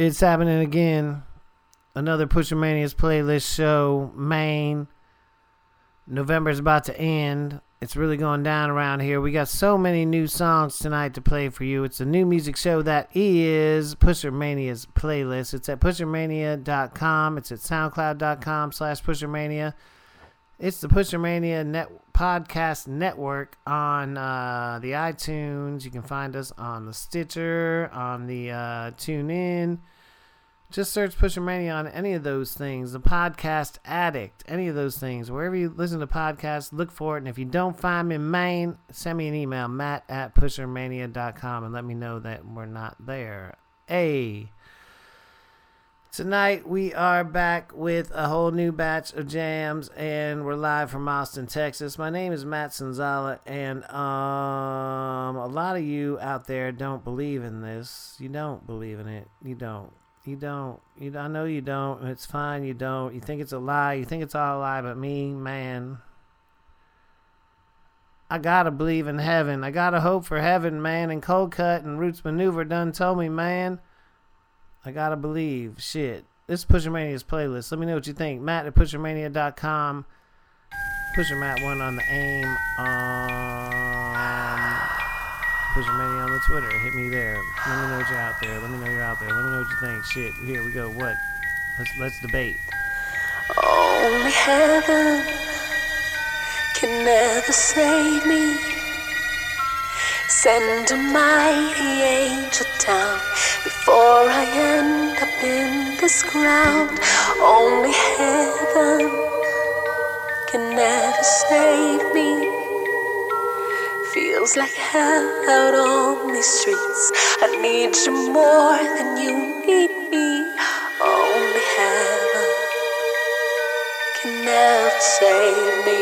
It's happening again. Another Pushermania's playlist show, Maine. November's about to end. It's really going down around here. We got so many new songs tonight to play for you. It's a new music show that is Pushermania's playlist. It's at pushermania.com. It's at soundcloud.com/Pushermania. It's the Pushermania Podcast Network on the iTunes. You can find us on the Stitcher, on the TuneIn. Just search Pushermania on any of those things. The Podcast Addict, any of those things. Wherever you listen to podcasts, look for it. And if you don't find me in Maine, send me an email, matt@pushermania.com, and let me know that we're not there. Hey. Tonight, we are back with a whole new batch of jams, and we're live from Austin, Texas. My name is Matt Sonzala, and a lot of you out there don't believe in this. You don't believe in it. You don't. I know you don't, and it's fine. You don't. You think it's a lie. You think it's all a lie, but me, man, I gotta believe in heaven. I gotta hope for heaven, man, and Cold Cut and Roots Manuva done told me, man. I gotta believe. Shit. This is Pushermania's playlist. Let me know what you think. Matt@pushermania.com. Pushermat1 on the AIM. Pushermania on the Twitter. Hit me there. Let me know what you're out there. Let me know what you think. Shit. Here we go. What? Let's debate. Only heaven can never save me. Send a mighty angel down before I end up in this ground. Only heaven can never save me. Feels like hell out on these streets. I need you more than you need me. Only heaven can never save me.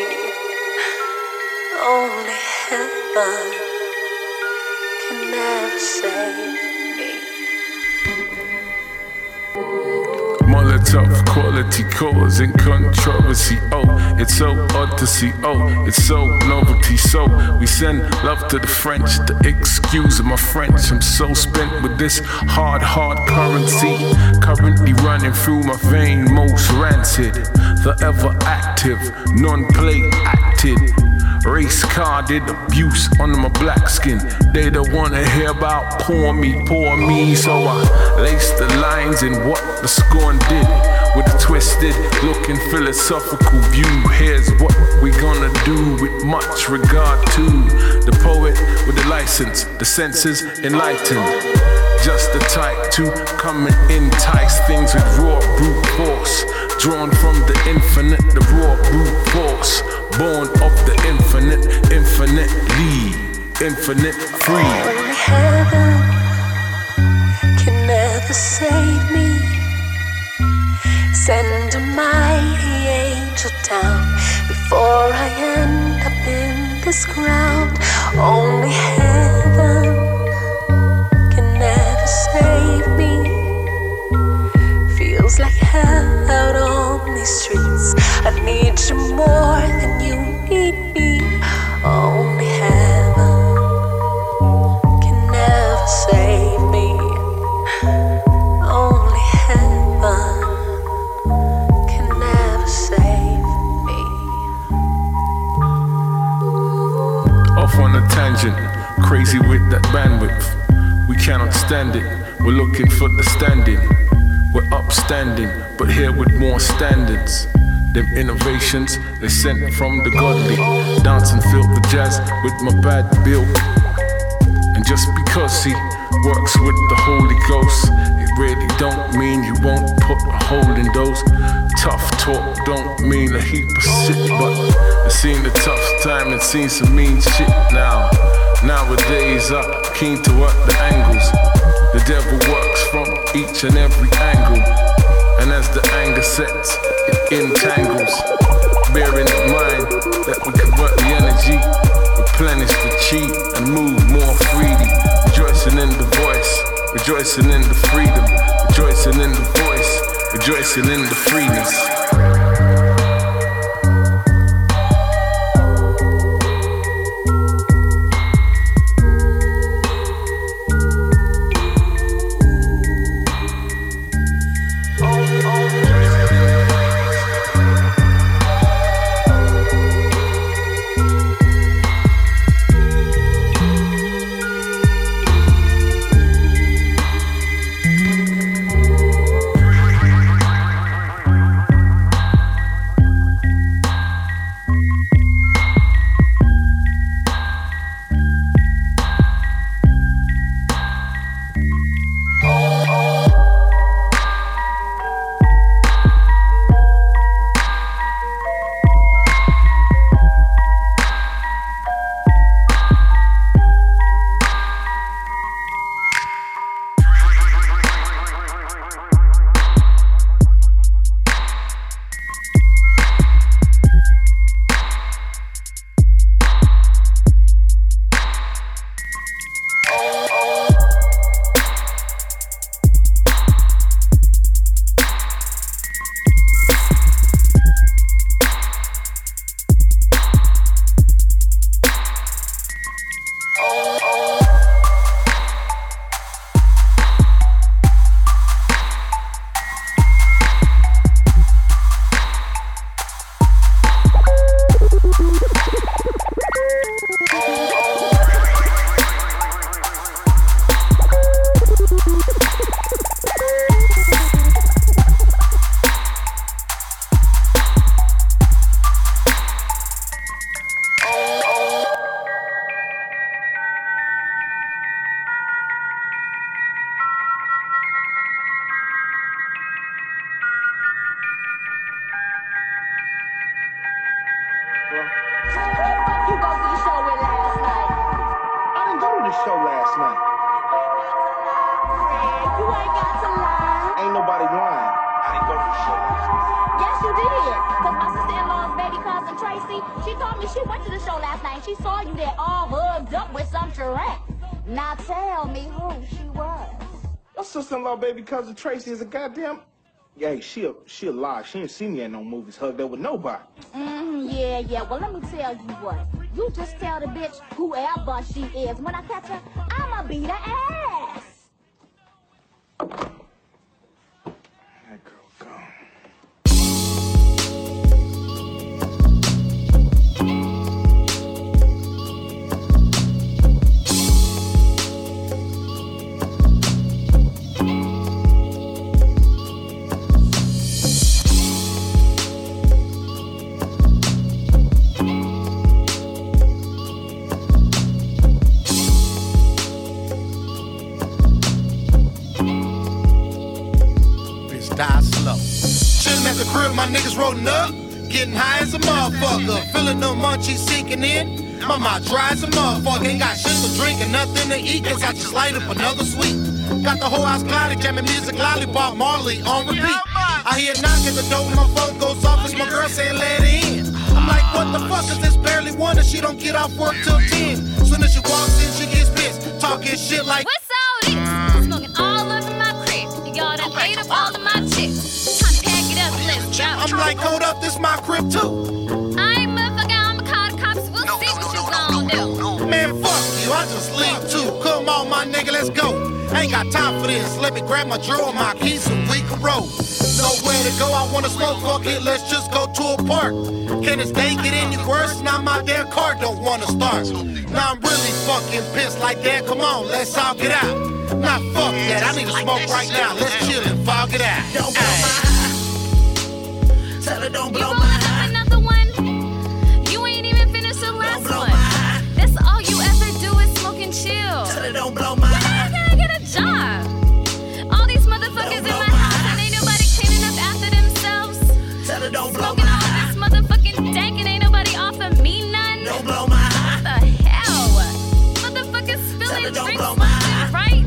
Only heaven can never save me. Tough quality cause and controversy. Oh, it's so odd to see. Oh, it's so novelty. So we send love to the French. The excuse of my French. I'm so spent with this hard currency currently running through my vein. Most rancid, the ever active, non-play acted, race carded, abuse under my black skin. They don't wanna hear about poor me. So I laced the lines in what the scorn did with a twisted looking philosophical view. Here's what we gonna do with much regard to the poet with the license, the senses enlightened. Just the type to come and entice things with raw brute force. Drawn from the infinite, the raw brute force. Born of the infinite, infinitely, infinite free. Only heaven can never save me. Send a mighty angel down before I end up in this ground. Only heaven can never save me. Feels like hell out on these streets. I need you more than you need me. Only heaven can never save me. Only heaven can never save me. Off on a tangent, crazy with that bandwidth. We cannot stand it, we're looking for the standing. We're upstanding, but here with more standards. Them innovations they sent from the godly. Dance and feel the jazz with my bad build. And just because he works with the Holy Ghost, it really don't mean you won't put a hole in those. Tough talk don't mean a heap of shit, but I've seen the tough time and seen some mean shit now. Nowadays I'm keen to work the angles. The devil works from each and every angle. And as the anger sets, it entangles. Bearing in mind that we convert the energy, replenish the chi, and move more freely. Rejoicing in the voice, rejoicing in the freedom, rejoicing in the voice, rejoicing in the freeness. night. You ain't got to lie. Ain't nobody lying. I didn't go for shit. Yes, you did. Because my sister-in-law's baby cousin, Tracy, she told me she went to the show last night. She saw you there all hugged up with some Turek. Now tell me who she was. Your sister-in-law baby cousin, Tracy, is a goddamn... Hey, she a lie. She ain't seen me at no movies hugged up with nobody. Yeah. Well, let me tell you what. You just tell the bitch whoever she is. When I catch her, I'ma beat her ass. That girl gone. My niggas rolling up, getting high as a motherfucker. Feeling the munchies sinking in. My mouth dry as a motherfucker. Ain't got shit to drink and nothing to eat, cause I just light up another sweet. Got the whole house cloudy, jamming music loudly, Bob Marley on repeat. I hear a knock at the door, my phone goes off, it's my girl saying let it in. I'm like, what the fuck is this? Barely one, and she don't get off work till 10. Soon as she walks in, she gets pissed, talking shit like, what's all this? Smoking all up in my crib, y'all done ate up all of my chips. I'm like, hold up, this my crib too. I ain't motherfucker, I'ma call the cops. We'll see what you gonna do. Man, fuck you, I just leave too. Come on, my nigga, let's go. I ain't got time for this. Let me grab my drill and my keys so we can roll. Nowhere to go, I wanna smoke, fuck it, let's just go to a park. Can this day get any worse? Now my damn car don't wanna start. Now I'm really fucking pissed like that. Come on, let's all get out. Nah, fuck that, I need to smoke right now. Let's chill and fog it out. Don't don't blow my high. Another one. You ain't even finished the last one. That's all you ever do is smoke and chill. Tell it don't blow my high. When I get a job? All these motherfuckers in my house and ain't nobody cleaning up after themselves. Tell it don't blow my high. This motherfucking dank and ain't nobody offer me none. Don't blow my high. What the hell? Motherfuckers spilling drinks left and right.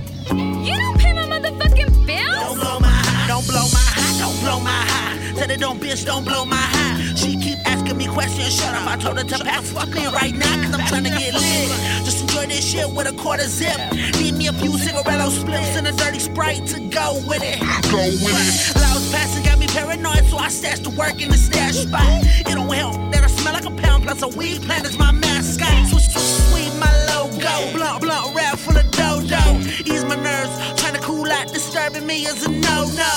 You don't pay my motherfucking bills. Don't blow my high. Don't blow my high. Don't blow my high. Tell her don't bitch, don't blow my high. She keep asking me questions, shut up. I told her to pass, fuck me right now, cause I'm trying to get lit. Just enjoy this shit with a quarter zip. Need me a few cigaretto spliffs and a dirty Sprite to go with it. Go with it. Loud passing got me paranoid, so I stashed the work in the stash spot. It don't help that I smell like a pound, plus a weed plant is my mascot. Sweet, my logo. Blunt, rap full of dodo. Ease my nerves, trying to cool out, disturbing me is a no-no.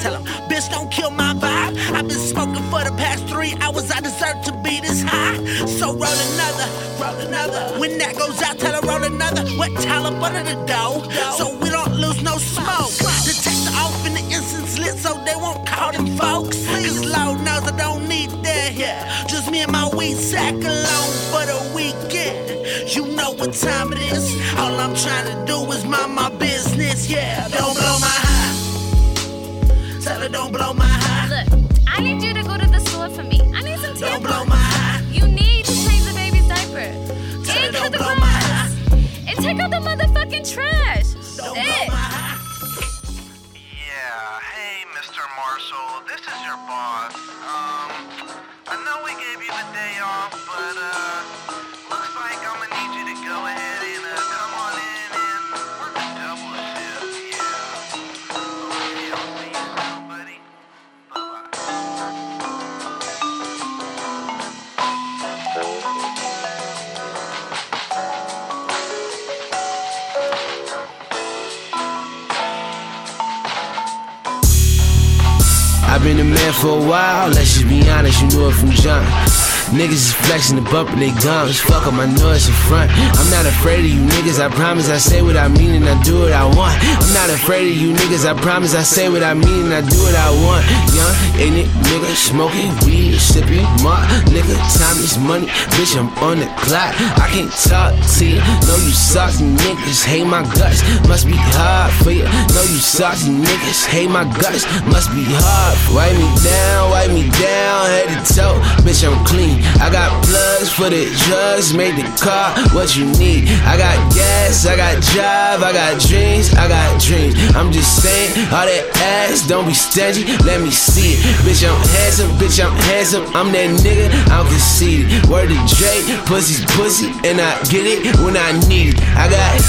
Tell him, bitch, don't kill my vibe. I've been smoking for the past 3 hours. I deserve to be this high. So roll another. When that goes out, tell her roll another. Wet towel up under the dough, so we don't lose no smoke. Detector off in the incense lit, so they won't call them folks. Cause Lord knows I don't need that here. Just me and my weed sack alone for the weekend. You know what time it is. All I'm trying to do is mind my business, yeah. Don't blow my high. Tell her don't blow my high. Look, I need you to go to the store for me. I need some tampons. Don't blow my high. You need to change the baby's diaper. Tell her don't blow my high. And take out the motherfucking trash. Don't blow my high. Yeah, hey, Mr. Marshall, this is your boss. I know we gave you the day off, but looks like I'm gonna need you to go ahead and come on in and work a double shift. I've been a man for a while, let's just be honest, you knew it from jump. Niggas is flexing the bump and they gums, fuck up, I know it's in front. I'm not afraid of you niggas, I promise, I say what I mean and I do what I want. I'm not afraid of you niggas, I promise, I say what I mean and I do what I want. Young, ignorant, nigga, smoking, weed, sipping, mark, nigga, time is money, bitch, I'm on the clock. I can't talk to you, know you suck, niggas, hate my guts, must be hard for you. Know you suck, niggas, hate my guts, must be hard. Wipe me down, head to toe, bitch, I'm clean. I got plugs for the drugs, make the car what you need. I got gas, I got job, I got dreams, I got dreams. I'm just saying, all that ass, don't be stingy, let me see it. Bitch, I'm handsome, bitch, I'm handsome, I'm that nigga, I'm conceited. Word to Drake, pussy's pussy, and I get it when I need it. I got...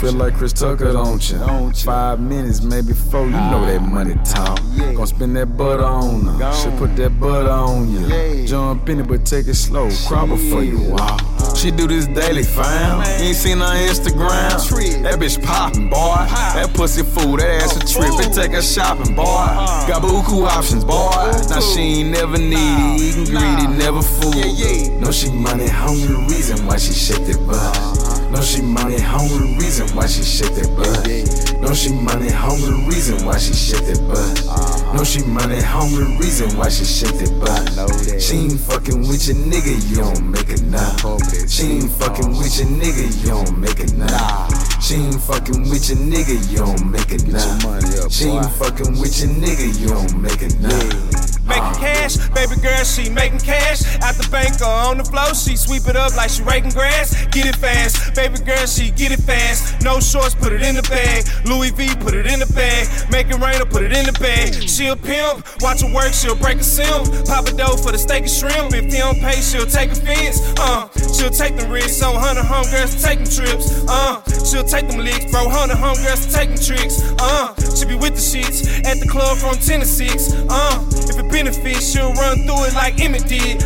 Feel like Chris Tucker, don't you? 5 minutes, maybe 4, you know that money talk. Gonna spend that butter on her, she put that butter on you. Jump in it, but take it slow, cry before you walk. She do this daily, fam. You ain't seen her Instagram. That bitch poppin', boy. That pussy fool, that ass a trip. It take her shopping, boy. Got buku options, boy. Now she ain't never needy, eatin' greedy, never fooled. No, she money hungry, reason why she shake that butt. No, she money hungry, reason why she shake that butt. No, she money hungry, reason why she shake that butt. No, she money hungry, reason why she shake that butt. She ain't fucking with your nigga, you don't make it enough. She ain't fucking with your nigga, you don't make it enough. She ain't fucking with your nigga, you don't make it enough. She ain't fucking with your nigga, you don't make it enough. Making cash, baby girl, she making cash. At the bank or on the floor, she sweep it up like she raking grass. Get it fast, baby girl, she get it fast. No shorts, put it in the bag. Louis V, put it in the bag. Make it rain or put it in the bag. She'll pimp, watch her work, she'll break a sim. Pop a dough for the steak and shrimp. If they don't pay, she'll take offense. She'll take them risks, so hunter homegirls to take them trips. She'll take them licks, bro, hunter homegirls to take them tricks. She'll be with the shits at the club from 10 to 6. If it benefits, she'll run through it like Emmett did.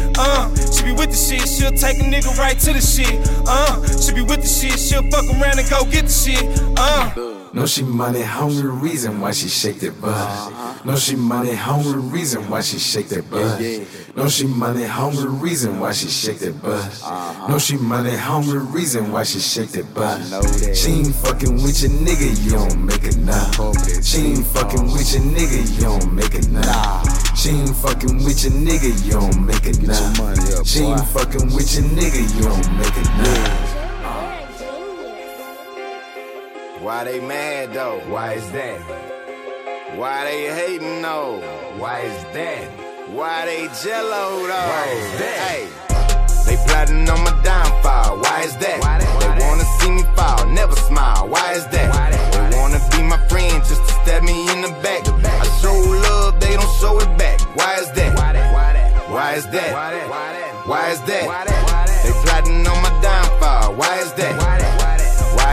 She be with the shit, she'll take a nigga right to the shit. She be with the shit, she'll fuck around and go get the shit. No, she money hungry, reason why she shake that butt. No, she money hungry, reason why she shake that butt. No, she money hungry, reason why she shake that butt. No, she money hungry, reason why she shake that butt. She ain't fucking with your nigga, you don't make it enough. She ain't fucking with your nigga, you don't make it enough. She ain't fucking with your nigga, you don't make it now. She ain't fucking with your nigga, you don't make it now. Why they mad though? Why is that? Why they hating though? Why is that? Why they jello though? Why is that? Hey, they plotting on my downfall. Why is that? Why that? They why wanna that? See me fall, never smile. Why is that? Why that? They wanna be my friend just to stab me in the back. I show love, they don't show it back. Why is that? Why that? Why that? Why is that? Why that? Why is that? Why that? They plotting on my downfall. Why is that? Why that? Why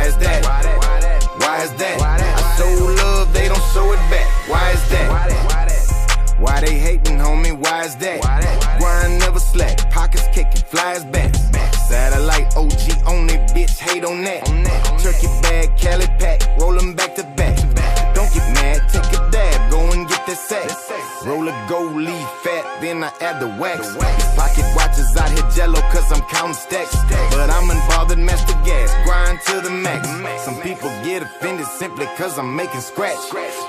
is that? Why is that? I show love, they don't show it back. Why is that? Why that? Why they hating, homie? Why is that? Why I never slack? Pockets kicking, flies back. Satellite OG only, bitch, hate on that. Turkey bag, Cali pack, rolling back to back. Don't get mad, take a dab, go and get that sack. Roll a gold leaf fat, then I I add the wax. Pocket watches out here jello cause I'm counting stacks. But I'm involved in master gas, grind to the max. Some people get offended simply cause I'm making scratch.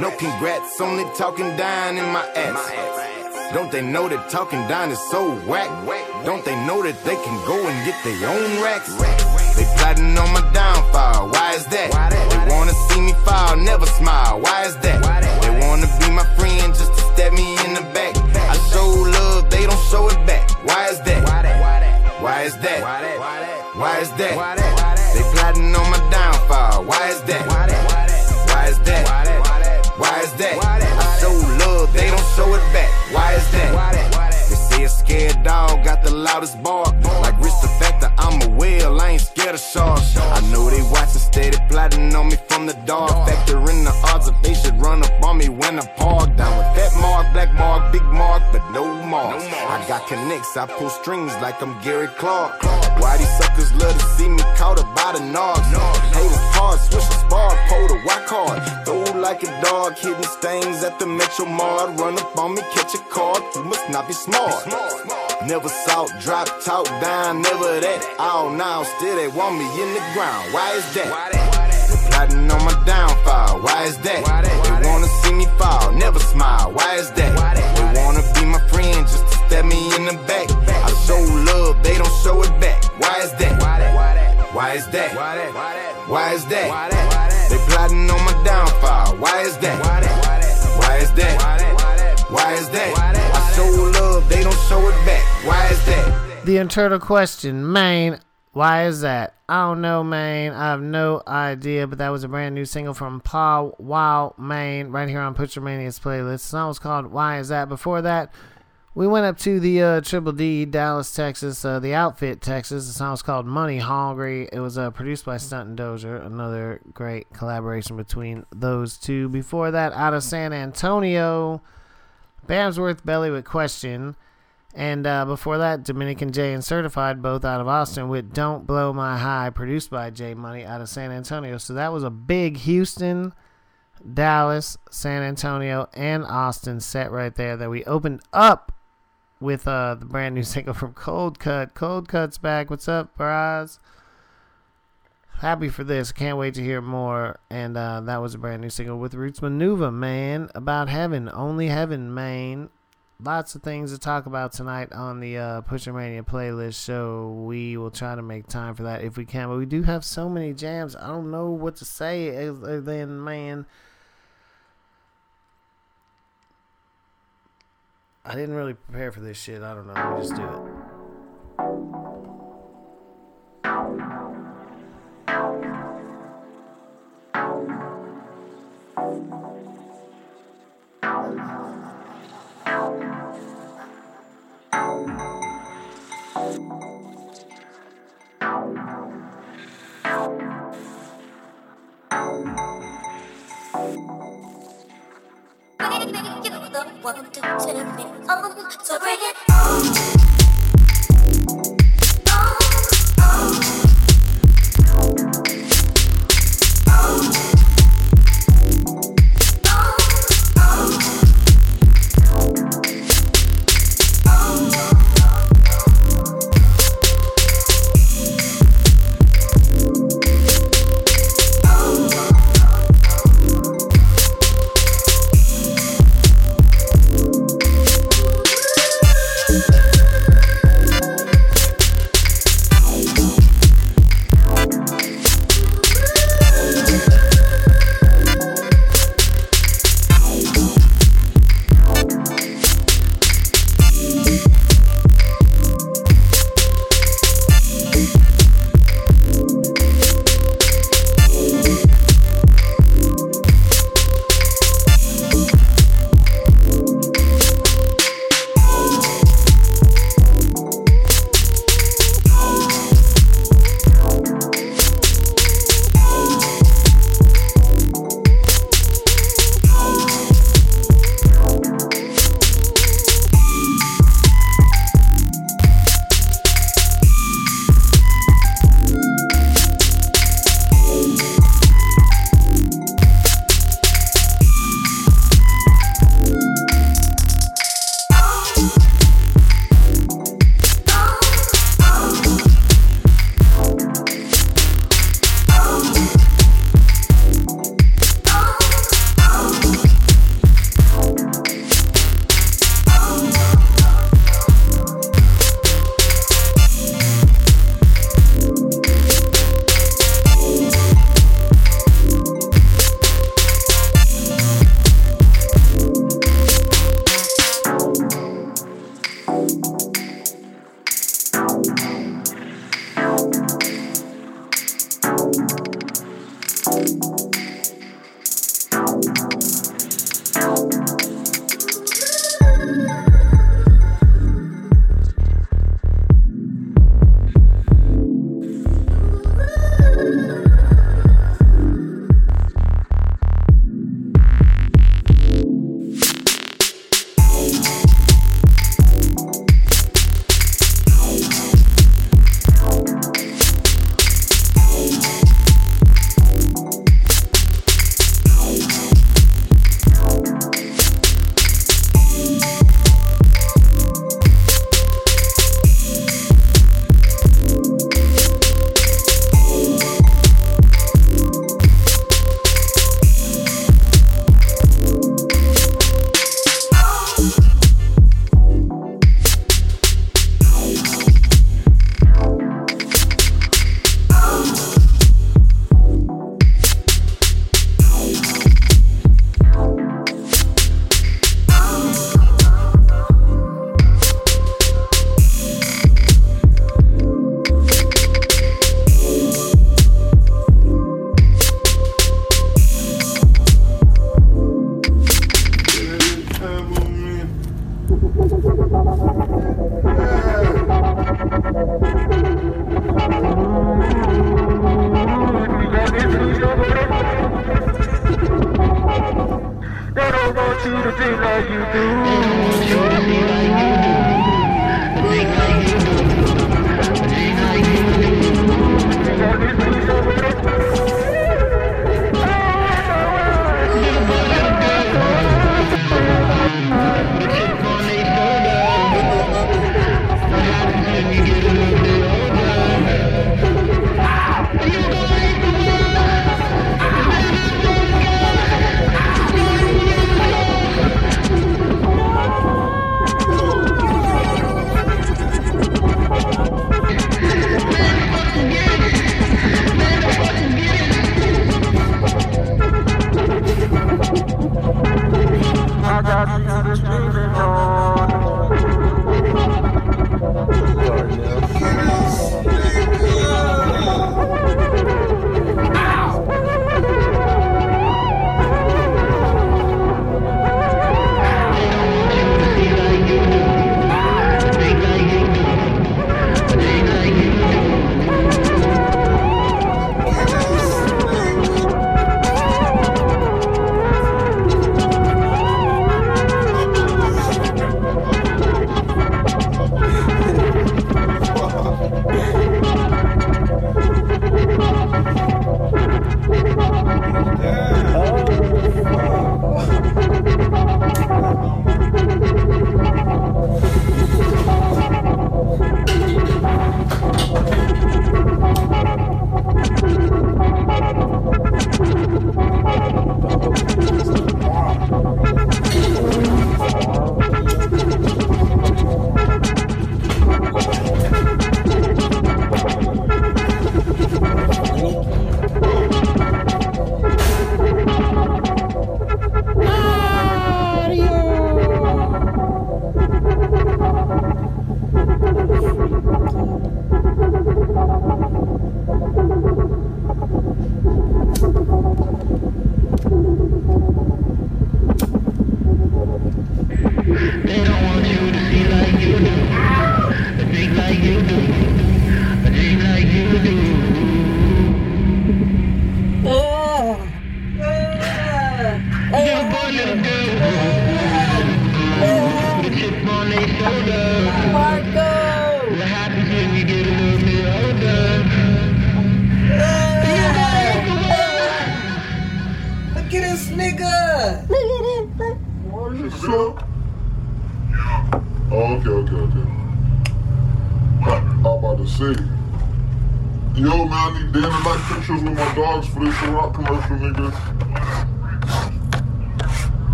No congrats, only talking dying in my ass. Don't they know that talking down is so whack? Don't they know that they can go and get their own racks? They plotting on my downfall, why is that? They wanna see me fall, never smile, why is that? They wanna be my friend just to stab me in the back. I show love, they don't show it back, why is that? Why is that? Why is that? They plotting on my downfall, why is that? Why is that? Why is that? I show love, they don't show it back. Why is that? They say a scared dog got the loudest bark. Like Rich the Factor, I'm a whale, I ain't scared of sharks. I know they watching, steady plotting on me from the dark. Factoring the odds if they should run up on me when I park. Down with fat mark, black mark, big mark, but no marks. I got connects, I pull strings like I'm Gary Clark. Why these suckers love to see me caught up by the narcs? Haters hard, switch a spark, pull the white card. Throw like a dog, hitting stings at the Metro Mart. Run up on me, catch a card, you must not be smart. Never salt, drop, talk, down, never that. All now, still they want me in the ground. Why is that? They plotting on my downfall. Why is that? They wanna see me fall, never smile. Why is that? They wanna be my friend just to stab me in the back. I show love, they don't show it back. Why is that? Why is that? Why is that? They plotting on my downfall. Why is that? Why is that? Why is that? I show love, they don't show it back. Why is that? The internal question, man, why is that? I don't know, man. I have no idea, but that was a brand new single from Paw Wow, man, right here on Pushermania's playlist. The song was called Why Is That? Before that, we went up to the Triple D, Dallas, Texas, the Outfit, Texas. The song was called Money Hungry. It was produced by Stunt and Dozier, another great collaboration between those two. Before that, out of San Antonio, Bamsworth Belly with Question. And before that, Dominican J and Certified, both out of Austin, with Don't Blow My High, produced by J Money out of San Antonio. So that was a big Houston, Dallas, San Antonio, and Austin set right there that we opened up with the brand new single from Cold Cut. Cold Cut's back. What's up, Braz? Happy for this. Can't wait to hear more. And that was a brand new single with Roots Manuva, man. About heaven. Only heaven, man. Lots of things to talk about tonight on the Pushermania playlist. So we will try to make time for that if we can. But we do have so many jams. I don't know what to say other than, man, I didn't really prepare for this shit. I don't know. We'll just do it. You the one to turn me on, so bring it on. They don't want you to be like you do. They don't want you to be like you do. Think like you do. Think like you do.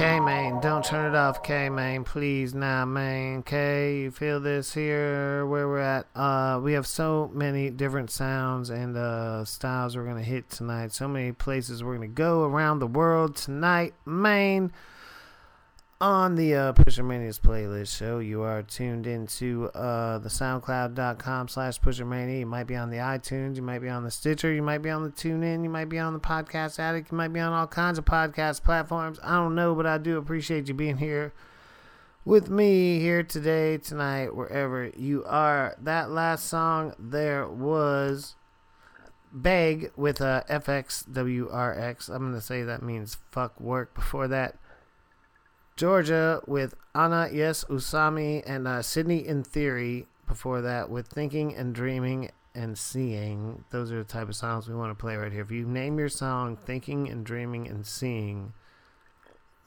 K-Main, don't turn it off, K-Main, please, nah, man, K, you feel this here, where we're at, we have so many different sounds and, styles we're gonna hit tonight, so many places we're gonna go around the world tonight, man, on the, Pushermania's playlist show. You are tuned into, the soundcloud.com/Pushermania, you might be on the iTunes, you might be on the Stitcher, you might be on the TuneIn, you might be on the Podcast Addict, you might be on all kinds of podcast platforms, I don't know, but I do appreciate you being here with me here today, tonight, wherever you are. That last song there was Beg with, FXWRX, I'm gonna say that means fuck work. Before that, Georgia with Ana Yes Usami, and Sydney in Theory before that with Thinking and Dreaming and Seeing. Those are the type of songs we want to play right here. If you name your song Thinking and Dreaming and Seeing,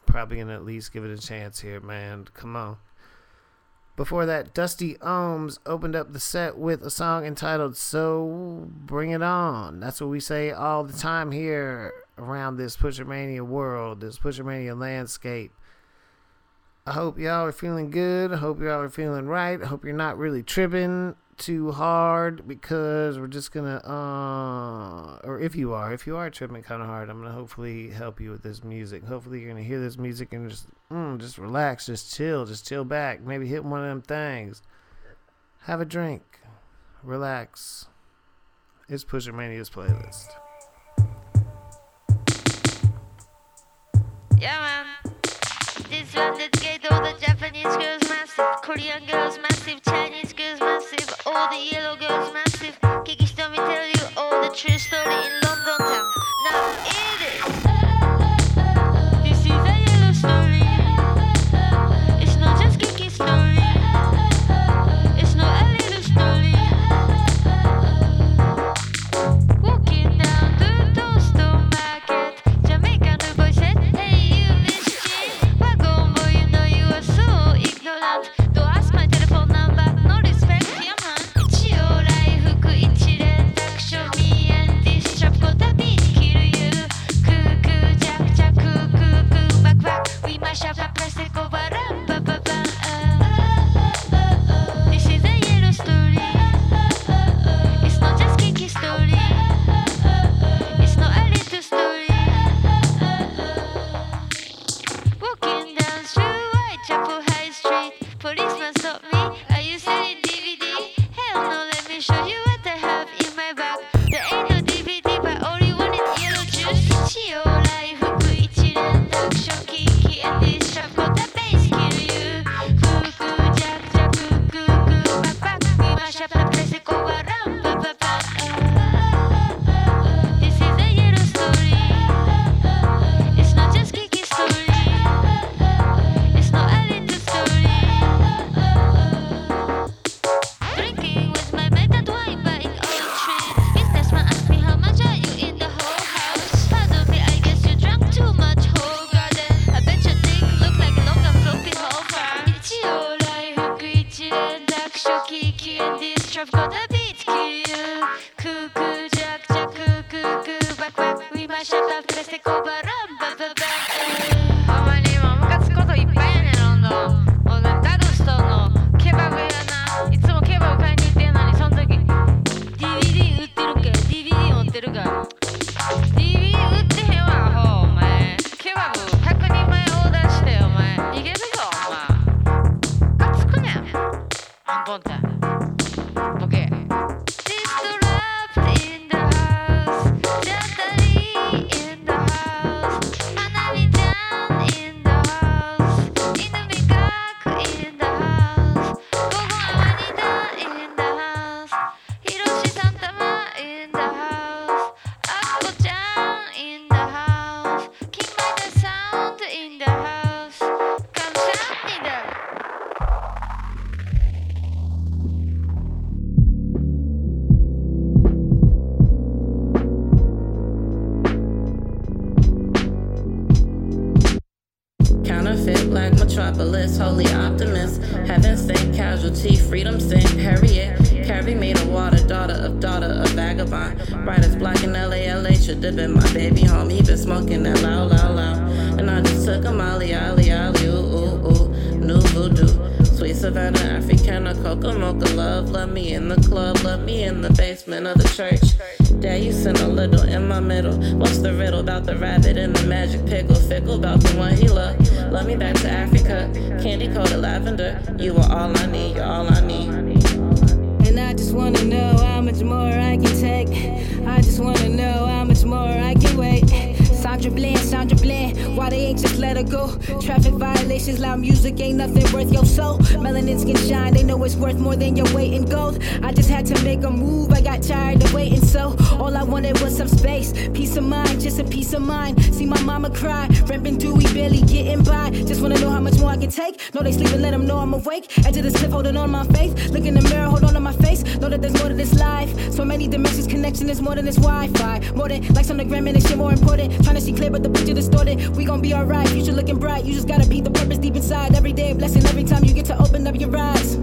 probably going to at least give it a chance here, man. Come on. Before that, Dusty Ohms opened up the set with a song entitled So Bring It On. That's what we say all the time here around this Pushermania world, this Pushermania landscape. I hope y'all are feeling good. I hope y'all are feeling right. I hope you're not really tripping too hard, because we're just going to, or if you are tripping kind of hard, I'm going to hopefully help you with this music. Hopefully you're going to hear this music and just relax, just chill back. Maybe hit one of them things. Have a drink. Relax. It's Pushermania's playlist. Yeah, man. This one that get all the Japanese girls massive, Korean girls massive, Chinese girls massive, all the yellow girls massive. Kiki Atomi tell you all the true story in London town. Now eat it. This is a yellow story. It's not just Kiki story. It's not a little story. Walking down the Toaster Market, Jamaican boy said, hey you bitch. Don't ask my telephone number, no respect, yeah man. It's your life, it's your life. Show me and this trap got a bit kill you. Cuckoo, jack, jack, cuckoo, cuckoo, back, back. We mash up the plastic over up, up, up, up. This is a yellow story. It's not just Kiki story. It's not a little story. Walking down through Whitechapel High Street, policeman stopped me. Are you selling DVD? Hell no, let me show you what I have in my bag. There ain't no DVD, but all you want is yellow juice. It's your life, it's your life. Show Kiki and this trap got the bass kill you. Cuckoo, jack, jack, cuckoo, cuckoo, back, back. We mash up the plastic over rum, ba, ba, ba. This is a yellow story. It's not just Kiki story. It's not a little story. Drinking with my mate and wine, buying old trees. Businessman asked me how much are you in the whole house. Pardon me, I guess you drank too much whole garden. I bet your dick look like long and floppy whole farm. It's your life, it's your duck, show Kiki and this trap got a bit kill you. Cuckoo, jack, jack, cuckoo, cuckoo, back, back. We mash up the plastic over rum, ba, ba, ba. あまりもムカつくこといっぱいやねんロンドン。おなんだどうしたのケバブやな。いつもケバブ買いに行ってんのにその時 DVD 売ってるけ DVD 持ってるか DVD 売ってへんわアホお前。ケバブ100人前オーダーしてお前逃げるよお前。ムカつくねん。あんたんた。ボケ。She's trapped in the house, Natalie in the house, Hanami down in the house, Inumigaku in the house, Gogo Amanita in the house, Hiroshi Santama in the house, Akko-chan in the house, King Maida Sound in the house, Kamsan in the Counterfeit black metropolis, holy optimist, heaven sent casualty, freedom sent Harriet. Carrie made a water, daughter of vagabond. Writers block in LA, should have been my baby home. Even smoking that loud. And I just took a molly, ollie, ollie, ooh, ooh, ooh, new voodoo. Sweet Savannah, Africana, Coca Mocha, love, love me in the club, love me in the basement of the church. Dad, you sent a little in my middle. What's the riddle about the rabbit and the magic pickle? Fickle about the one he loved. Love me back to Africa, candy coated lavender. You are all I need, you're all I need. And I just wanna know how much more I can take. I just wanna know how much more I can wait. Sandra Bland, why they ain't just let her go? Traffic violations, loud music, ain't nothing worth your soul. Melanin skin shine, they know it's worth more than your weight in gold. I just had to make a move, I got tired of waiting, so all I wanted was some space, peace of mind, just a peace of mind. See my mama cry, reppin' Dewey, barely getting by. Just wanna know how much more I can take. Know they sleepin', let them know I'm awake. Edge of the cliff, holding on my faith. Look in the mirror, hold on to my face. Know that there's more to this life. So many dimensions, connection is more than this Wi-Fi. More than likes on the gram and this shit more important. Trying to see clear, but the picture distorted. We gon' be alright, future looking bright. You just gotta beat the purpose deep inside. Every day a blessing, every time you get to open up your eyes.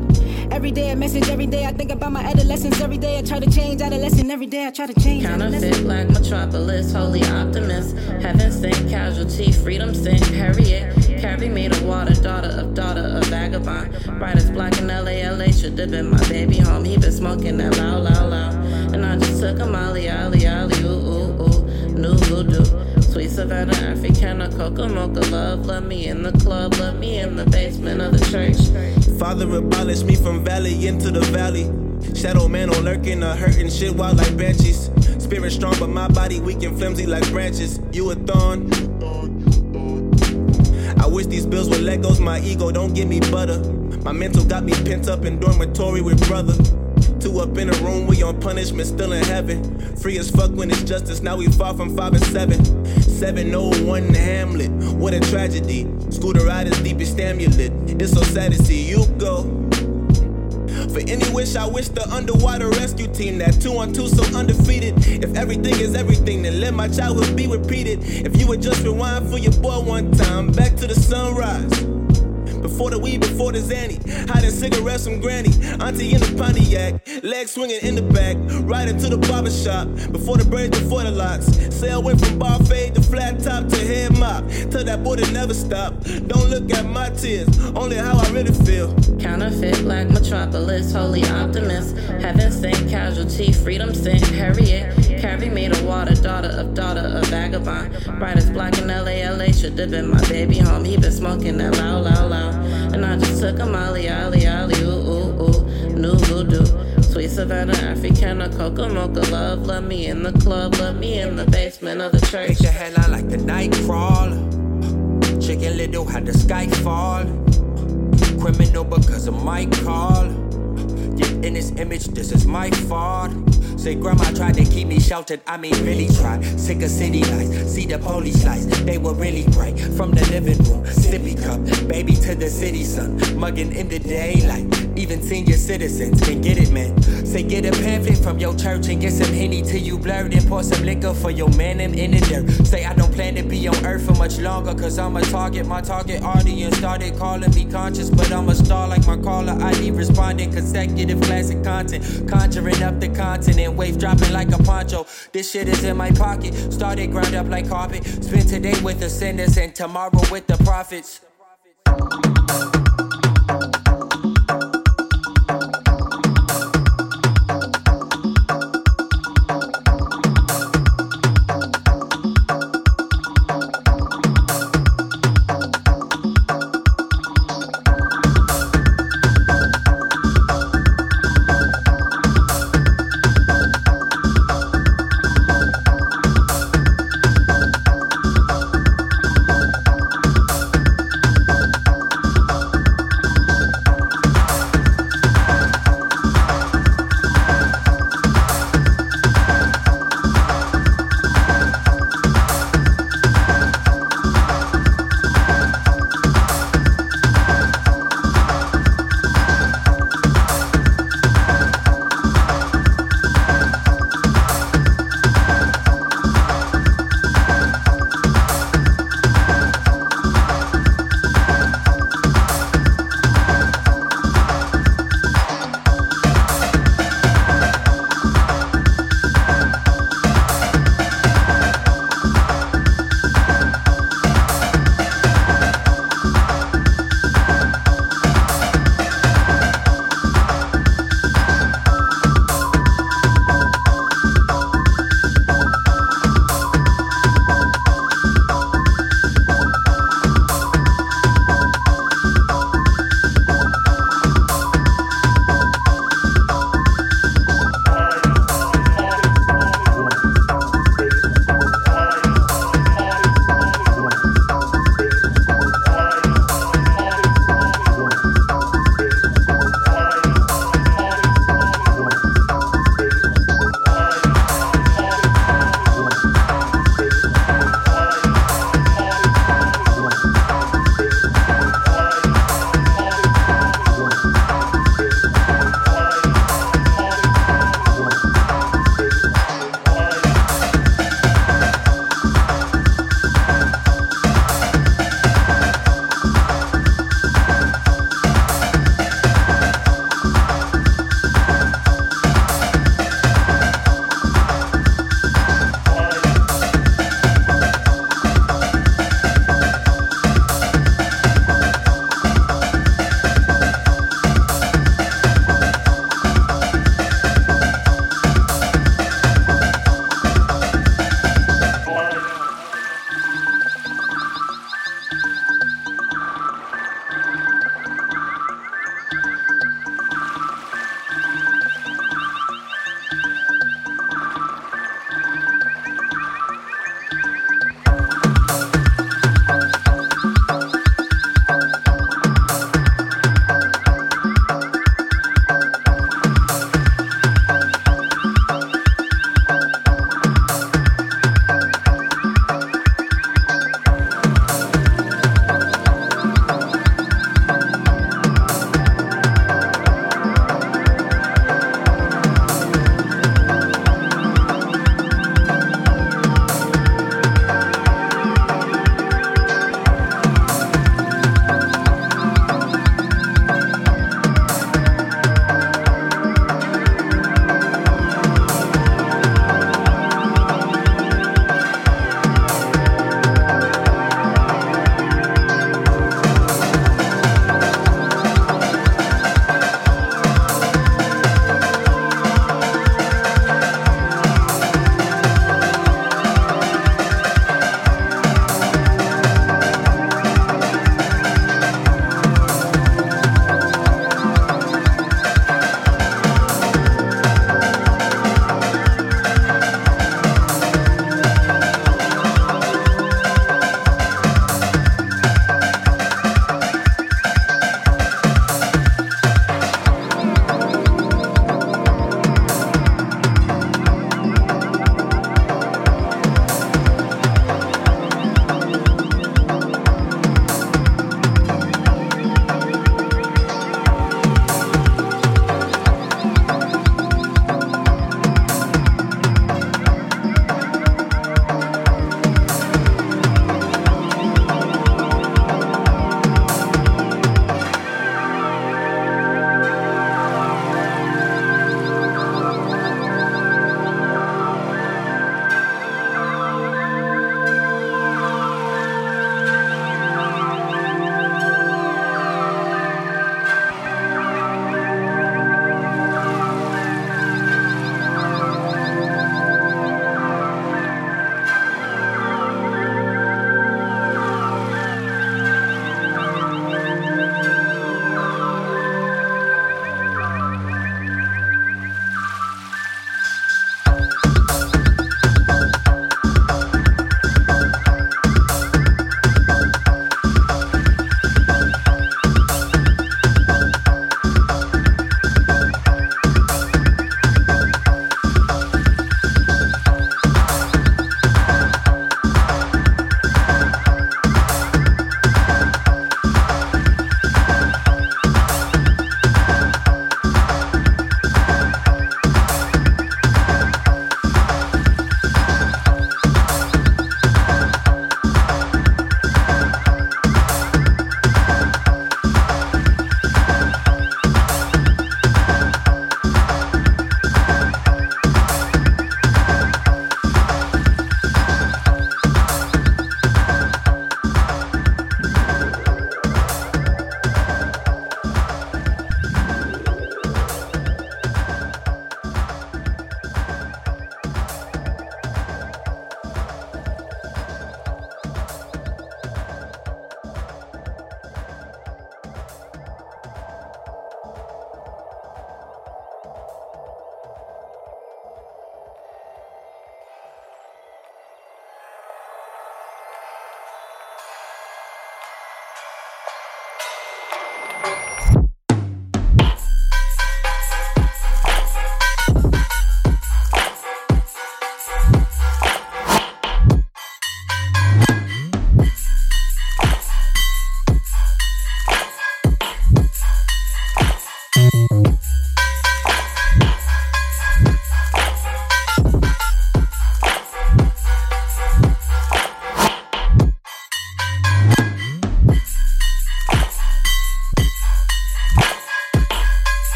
Every day a message, every day I think about my adolescence. Every day I try to change adolescent, every day I try to change. Counterfeit, black metropolis, holy optimist. Heaven sent, casualty, freedom sent, Harriet. Carrie made a water, daughter of vagabond. Brightest block in LA, LA should have been my baby home. He been smoking that loud, loud, loud. And I just took a molly, ollie, ollie, ooh, ooh, ooh, new voodoo. Sweet Savannah, Africana, Coca Mocha, love, love me in the club, love me in the basement of the church. Father abolished me from valley into the valley. Shadow man on lurking or hurting shit wild like banshees. Spirit strong but my body weak and flimsy like branches. You a thorn. I wish these bills were Legos, my ego don't give me butter. My mental got me pent up in dormitory with brother. Two up in a room, we on punishment, still in heaven. Free as fuck when it's justice, now we far from 5 and 7. 701 in Hamlet, what a tragedy. Scooter riders deep amulet. It's so sad to see you go. For any wish, I wish the underwater rescue team. That 2-on-2 so undefeated. If everything is everything, then let my childhood be repeated. If you would just rewind for your boy one time, back to the sunrise. Before the weed, before the Xanny, hiding cigarettes from Granny. Auntie in the Pontiac, legs swinging in the back. Riding to the barbershop, before the braids, before the locks. Sail went from bar fade to flat top to head mop. Tell that boy to never stop. Don't look at my tears, only how I really feel. Counterfeit, black metropolis, holy optimist. Heaven sent, casualty, freedom sent, Harriet. Carrie made a water, daughter of vagabond. Brightest block in LA, LA should have been my baby home. He been smoking that loud, loud, loud. And I just took a molly, ollie, ollie, ooh, ooh, ooh, new voodoo. Sweet Savannah, Africana, Coca Mocha, love, love me in the club, love me in the basement of the church. Picture headline like the night crawler. Chicken Little had the sky fall. Criminal because of my call. Yet in this image, this is my fault. Say grandma tried to keep me sheltered, I mean really tried. Sick of city lights, see the police lights, they were really bright. From the living room, sippy cup, baby to the city sun. Mugging in the daylight, even senior citizens can get it, man. Say get a pamphlet from your church and get some Henny till you blurred. And pour some liquor for your man and in the dirt. Say I don't plan to be on earth for much longer, cause I'm a target, my target audience started calling me conscious. But I'm a star like my caller ID responding. Consecutive classic content, conjuring up the continent. Wave dropping like a poncho. This shit is in my pocket. Started ground up like carpet. Spend today with the sinners and tomorrow with the prophets.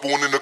born in the...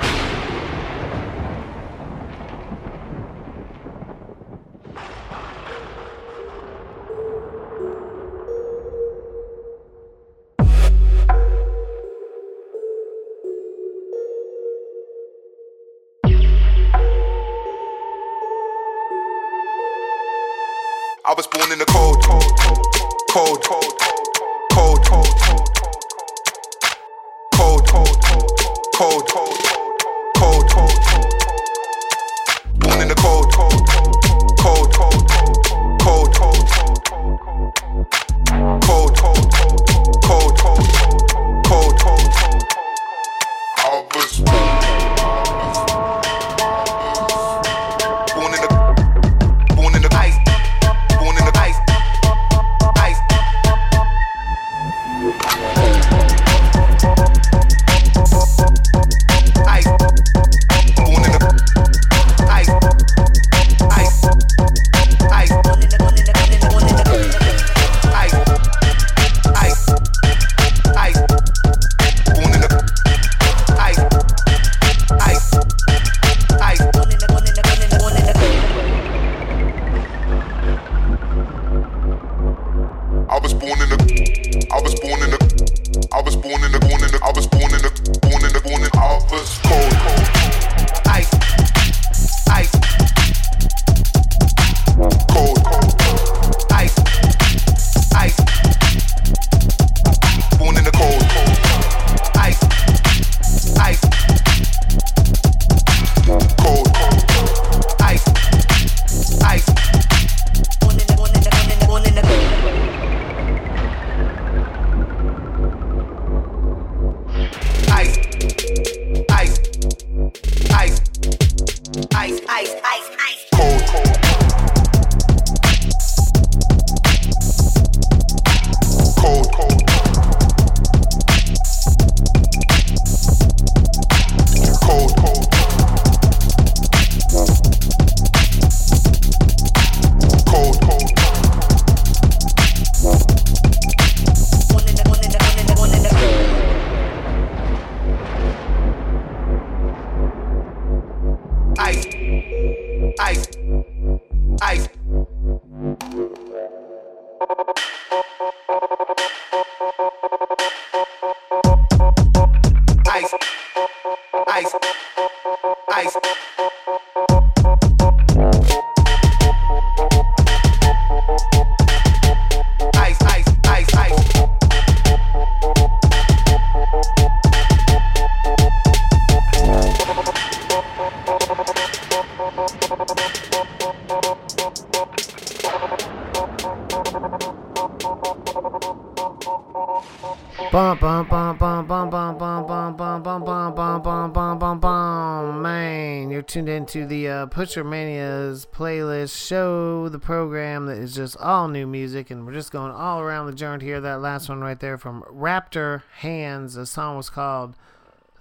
Into the Pushermania's playlist show, the program that is just all new music, and we're just going all around the joint here. That last one right there from Raptor Hands, the song was called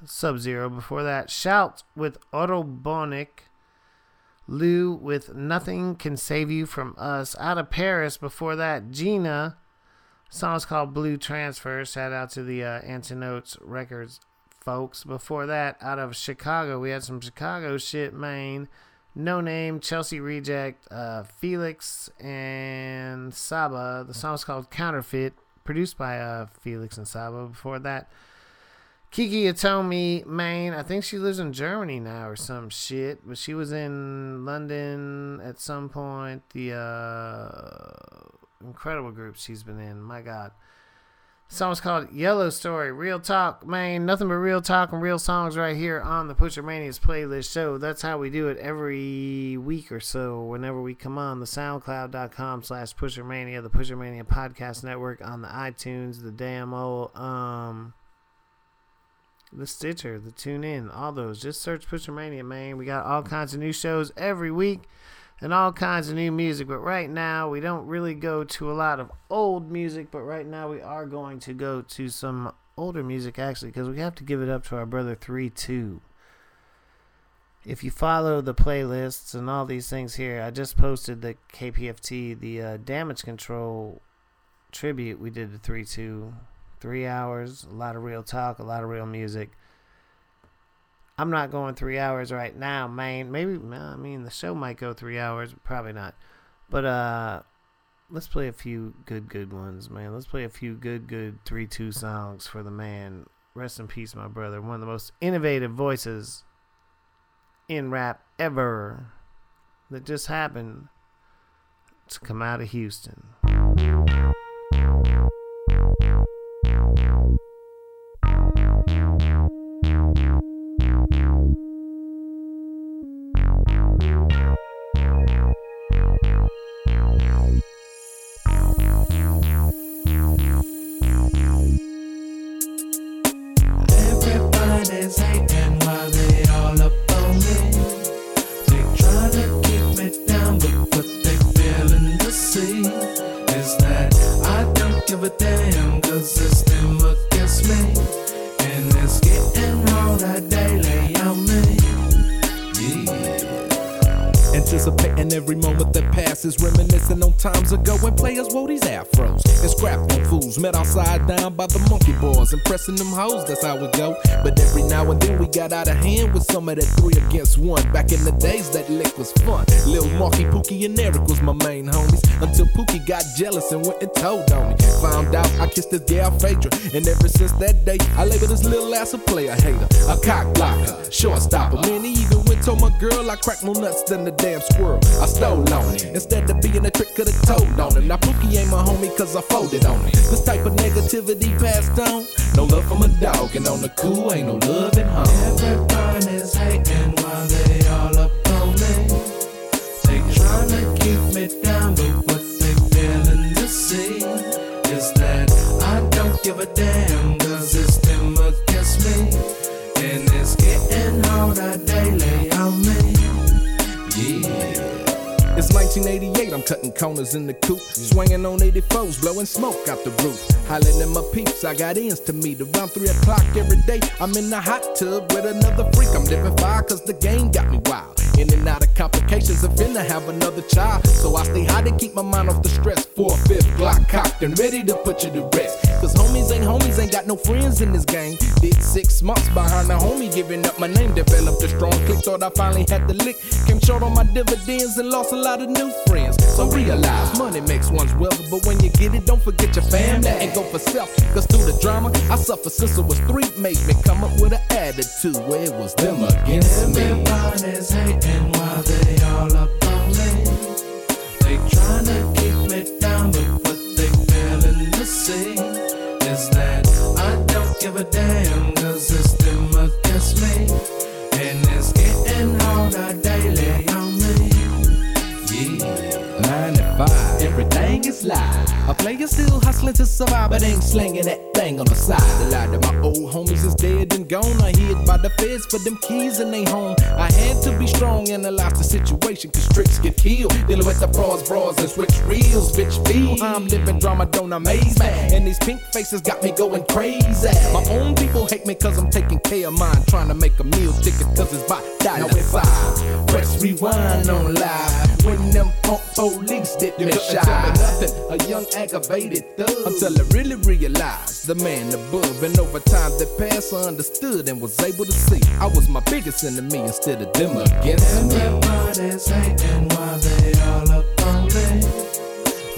Sub-Zero. Before that, Shout with Autobonic, Lou with Nothing Can Save You From Us, out of Paris. Before that, Gina, the song was called Blue Transfer. Shout out to the Antinotes Records folks. Before that, out of Chicago, we had some Chicago shit, man. No Name, Chelsea Reject, Felix and Saba. The song's called Counterfeit, produced by Felix and Saba. Before that, Kiki Atomi, man. I think she lives in Germany now or some shit, but she was in London at some point. The incredible group she's been in, my God. The song's called Yellow Story. Real talk, man. Nothing but real talk and real songs right here on the Pushermania's playlist show. That's how we do it every week or so, whenever we come on the soundcloud.com/Pushermania, the Pushermania Podcast Network, on the iTunes, the damn old the Stitcher, the TuneIn, all those. Just search Pushermania, man. We got all kinds of new shows every week and all kinds of new music, but right now we don't really go to a lot of old music, but right now we are going to go to some older music, actually, because we have to give it up to our brother 3-2. If you follow the playlists and all these things here, I just posted the KPFT, the Damage Control tribute we did to 3-2. 3 hours, a lot of real talk, a lot of real music. I'm not going 3 hours right now, man. Maybe, I mean, the show might go 3 hours, but probably not. But let's play a few good ones, man. Let's play a few good 3-2 songs for the man. Rest in peace, my brother. One of the most innovative voices in rap ever that just happened to come out of Houston. Met outside down by the monkey bars, impressing them hoes, that's how we go. But every now and then we got out of hand with some of that 3-against-1. Back in the days that lick was fun. Lil Marky, Pookie, and Eric was my main homies, until Pookie got jealous and went and told on me. Found out I kissed this gal Phaedra, and ever since that day I labeled this little ass a player hater, a cock blocker, short stopper. Man, he even went told my girl I cracked more nuts than the damn squirrel. I stole on him instead of being a trick of the toad on him. Now Pookie ain't my homie cause I folded on him. This type of negativity passed on, no love from a dog, and on the cool ain't no love at home. Everybody's hating while they all up on me. They tryna keep me down, but what they failing to see is that I don't give a damn, cause it's them against me, and it's getting harder daily on me. Yeah. It's 1988, I'm cutting corners in the coupe, swinging on 84s, blowing smoke out the roof. Hollering at my peeps, I got ends to meet. Around 3 o'clock every day, I'm in the hot tub with another freak. I'm living fire cause the game got me wild. In and out of complications, if in I have another child. So I stay high to keep my mind off the stress. 4-5 Glock cocked and ready to put you to rest. Cause homies ain't got no friends in this game. Did 6 months behind a homie, giving up my name. Developed a strong click, thought I finally had the lick. Came short on my dividends and lost a lot of new friends. So realize money makes one's wealth, but when you get it, don't forget your family. And go for self, cause through the drama I suffered since I was 3. Made me come up with an attitude where it was them against me. Everybody's hating while they all up on me. They tryna keep me down, but what they failing to see is that I don't give a damn, cause it's them against me, and it's getting harder daily on me. Yeah, 9 to 5, everything is live. A player still hustling to survive, but ain't slinging that thing on the side. The lie that my old homies is dead and gone. I hid by the feds for them keys in they home. I had to be strong, analyze the situation, cause tricks get killed. Dealing with the bras and switch reels, bitch feel. I'm living drama, don't amaze me. And these pink faces got me going crazy. My own people hate me cause I'm taking care of mine. Trying to make a meal ticket cause it's by dollar. Now if I press rewind on live, when them punk police did me shy, nothing, a young aggravated thug. Until I really realized the man above, and over time that passed I understood and was able to see I was my biggest enemy instead of them against me. Everybody's hating while they all up on me.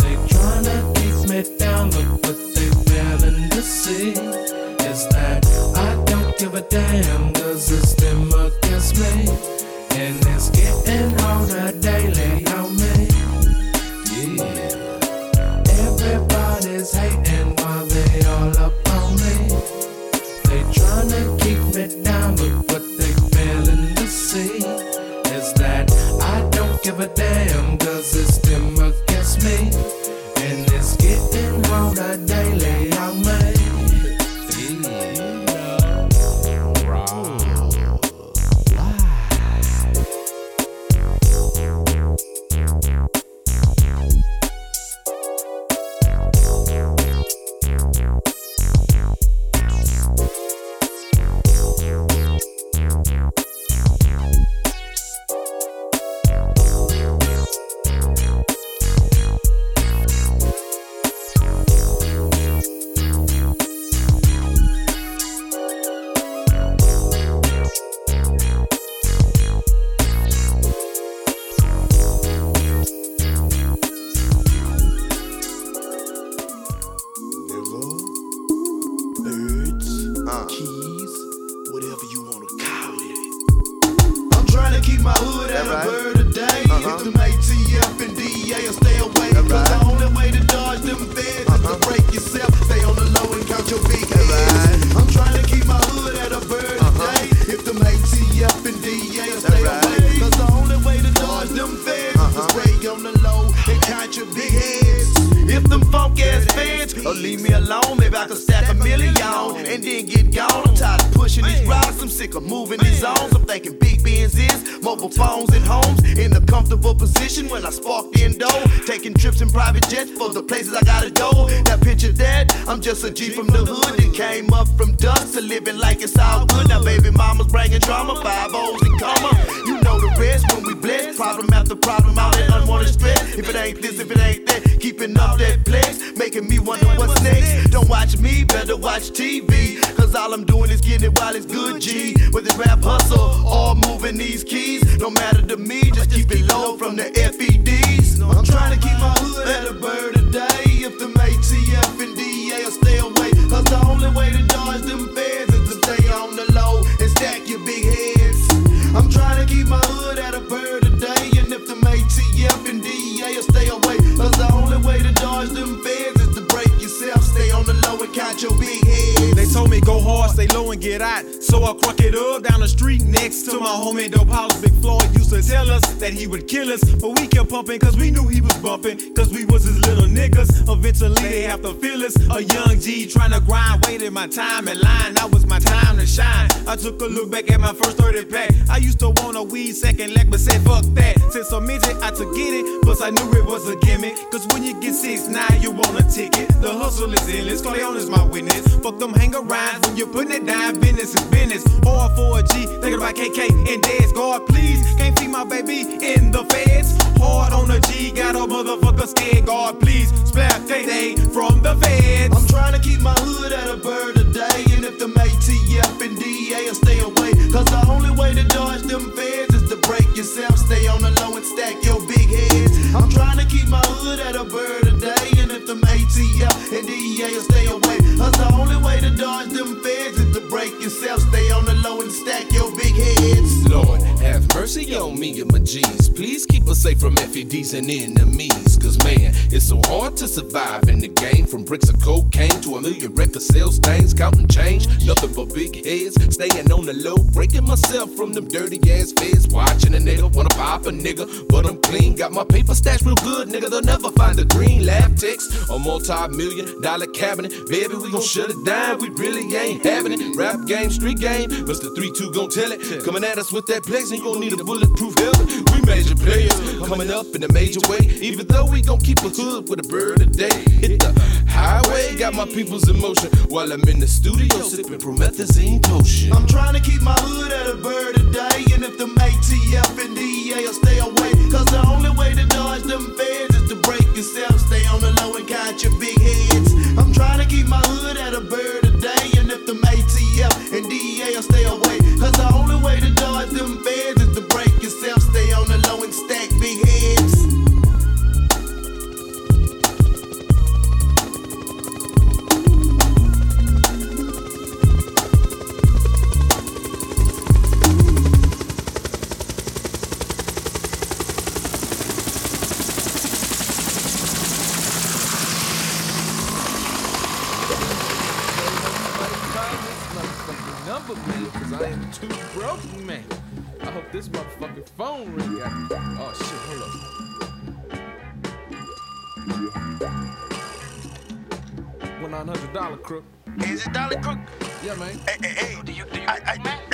They tryna keep me down, but what they failing to see is that I don't give a damn, cause it's them against me, and it's getting harder daily on me. Yeah. Everybody's hating while they all up on me. They tryna keep me down, but what they failing to see is that I don't give a damn, cause it's them against me, and it's getting harder daily on me. right. Word a day. Hit them ATF and DA or stay away. Cause the only way to dodge them feds is to break yourself. Stay on the low and count your big heads. I'm trying to keep my hood at a bird a day. Hit them ATF and DA or stay away. Cause the only way to dodge them feds is to break on the low and count your big heads. If them funk ass feds or leave me alone, maybe I could stack a million and then get gone. I'm tired of pushing these rocks, I'm sick of moving these zones. I'm thinking big Benz is, mobile phones and homes. In a comfortable position when I spark the endo. Taking trips in private jets for the places I gotta go. That picture that, I'm just a G from the hood that came up from dust to living like it's all good. Now baby mama's bringing drama, 5-0s and coma. You know the rest when we blessed. Problem after problem, all that unwanted stress. If it ain't this, if it ain't that, keeping up that flex, making me wonder what's next. Don't watch me, better watch TV, cause all I'm doing is getting it while it's good G. With this rap hustle, all moving these keys, don't matter to me, just keep it low from the FEDs. I'm trying to keep my hood at a bird a day. If them ATF and DA will stay away, cause the only way to dodge them feds is to stay on the low and stack your big heads. I'm trying to keep my hood at a bird a day, and if them ATF and DA will stay away, cause the only way to dodge them feds is to break yourself, stay on the low and count your big heads. They told me go hard, stay low and get out, so I cruck it up down the street next to my homie Dope House. Big Floyd used to tell us that he would kill us, but we kept pumping cause we knew he was bumping, cause we was his little niggas. Eventually they have to feel us. A young G trying to grind, waited my time in line, that was my time to shine. I took a look back at my first 30 pack. I used to want a weed second leg, but said fuck that. Since a midget I took it, but I knew it was a gimmick, cause when you get 6'9" you want a ticket. The hustle is endless, Cleon is my witness. Fuck them hang around, when you're putting it down, business is business. Or for a G, thinking about KK and Dez. God please, can't see my baby in the feds. Hard on the G, got a motherfucker scared. God please, splap day from the feds. I'm trying to keep my hood at a bird a day, and if them ATF and DA will stay away, cause the only way to dodge them feds is to break yourself, stay on the low and stack your big heads. I'm trying to keep my hood at a bird a day, and if them ATF and DEA will stay away, cause the only way to dodge them feds is to break yourself, stay on the low and stack your big heads. Lord, have mercy on me and my G's. Please keep us safe from FEDs and enemies, cause man, it's so hard to survive in the game. From bricks of cocaine to a million record sales, things counting change, nothing but big heads. Staying on the low, breaking myself from them dirty ass feds. Watching a nigga, wanna pop a nigga, but I'm clean. Got my paper stash real good, nigga, they'll never find the green. Laugh text, a multi-million-dollar cabinet. Baby, we gon' shut it down, we really ain't having it. Rap game, street game, Mr. 3-2 gon' tell it. Coming at us with that plex, and you gon' need a bulletproof helmet. We major players, coming up in a major way. Even though we gon' keep a hood with a bird a day. Hit the highway, got my peoples in motion, while I'm in the studio sipping promethazine potion. I'm trying to keep my hood at a bird a day, and if them ATF and DEA will stay away, cause the only way to dodge them feds is to break yourself, stay on the low and count your big heads. I'm trying to keep my hood at a bird a day, and if them ATF and DEA will stay away, cause the only way to dodge them feds is to break yourself, stay on the low and stack big heads. This motherfucking phone ring. Oh shit, hold up. $1,900 crook. Is it Dolly Crook? Yeah, man. Hey,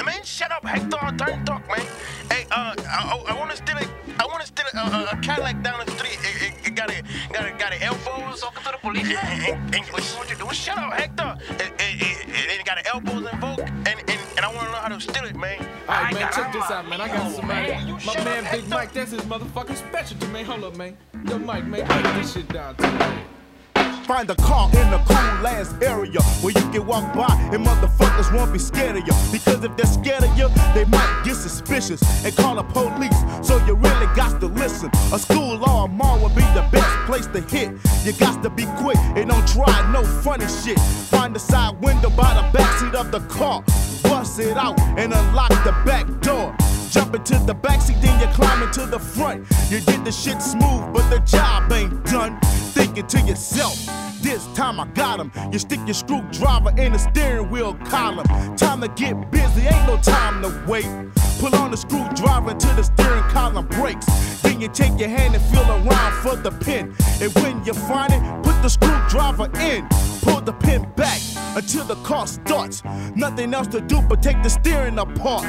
man, shut up. Hey, don't talk, man. Hey, I wanna steal it. I wanna steal a Cadillac down the street. It got an elbows. Talking to the police. What you doing? Shut up, Hector. It got an elbows invoked, and I wanna know how to steal it, man. Alright, man, check this out, man. I got somebody. My man, Big Mike. That's his motherfucking specialty, man. Hold up, man. Yo, Mike, man, break this shit down too, man. Find a car in a cool-ass area where you can walk by and motherfuckers won't be scared of you. Because if they're scared of you, they might get suspicious and call the police. So you really got to listen. A school or a mall would be the best place to hit. You got to be quick and don't try no funny shit. Find the side window by the backseat of the car. Bust it out and unlock the back door. jump into the backseat, then you climb into the front. You get the shit smooth, but the job ain't done. Thinking to yourself, this time I got him. You stick your screwdriver in the steering wheel column. Time to get busy, ain't no time to wait. Pull on the screwdriver until the steering column breaks. Then you take your hand and feel around for the pin. And when you find it, put the screwdriver in. Pull the pin back until the car starts. Nothing else to do but take the steering apart.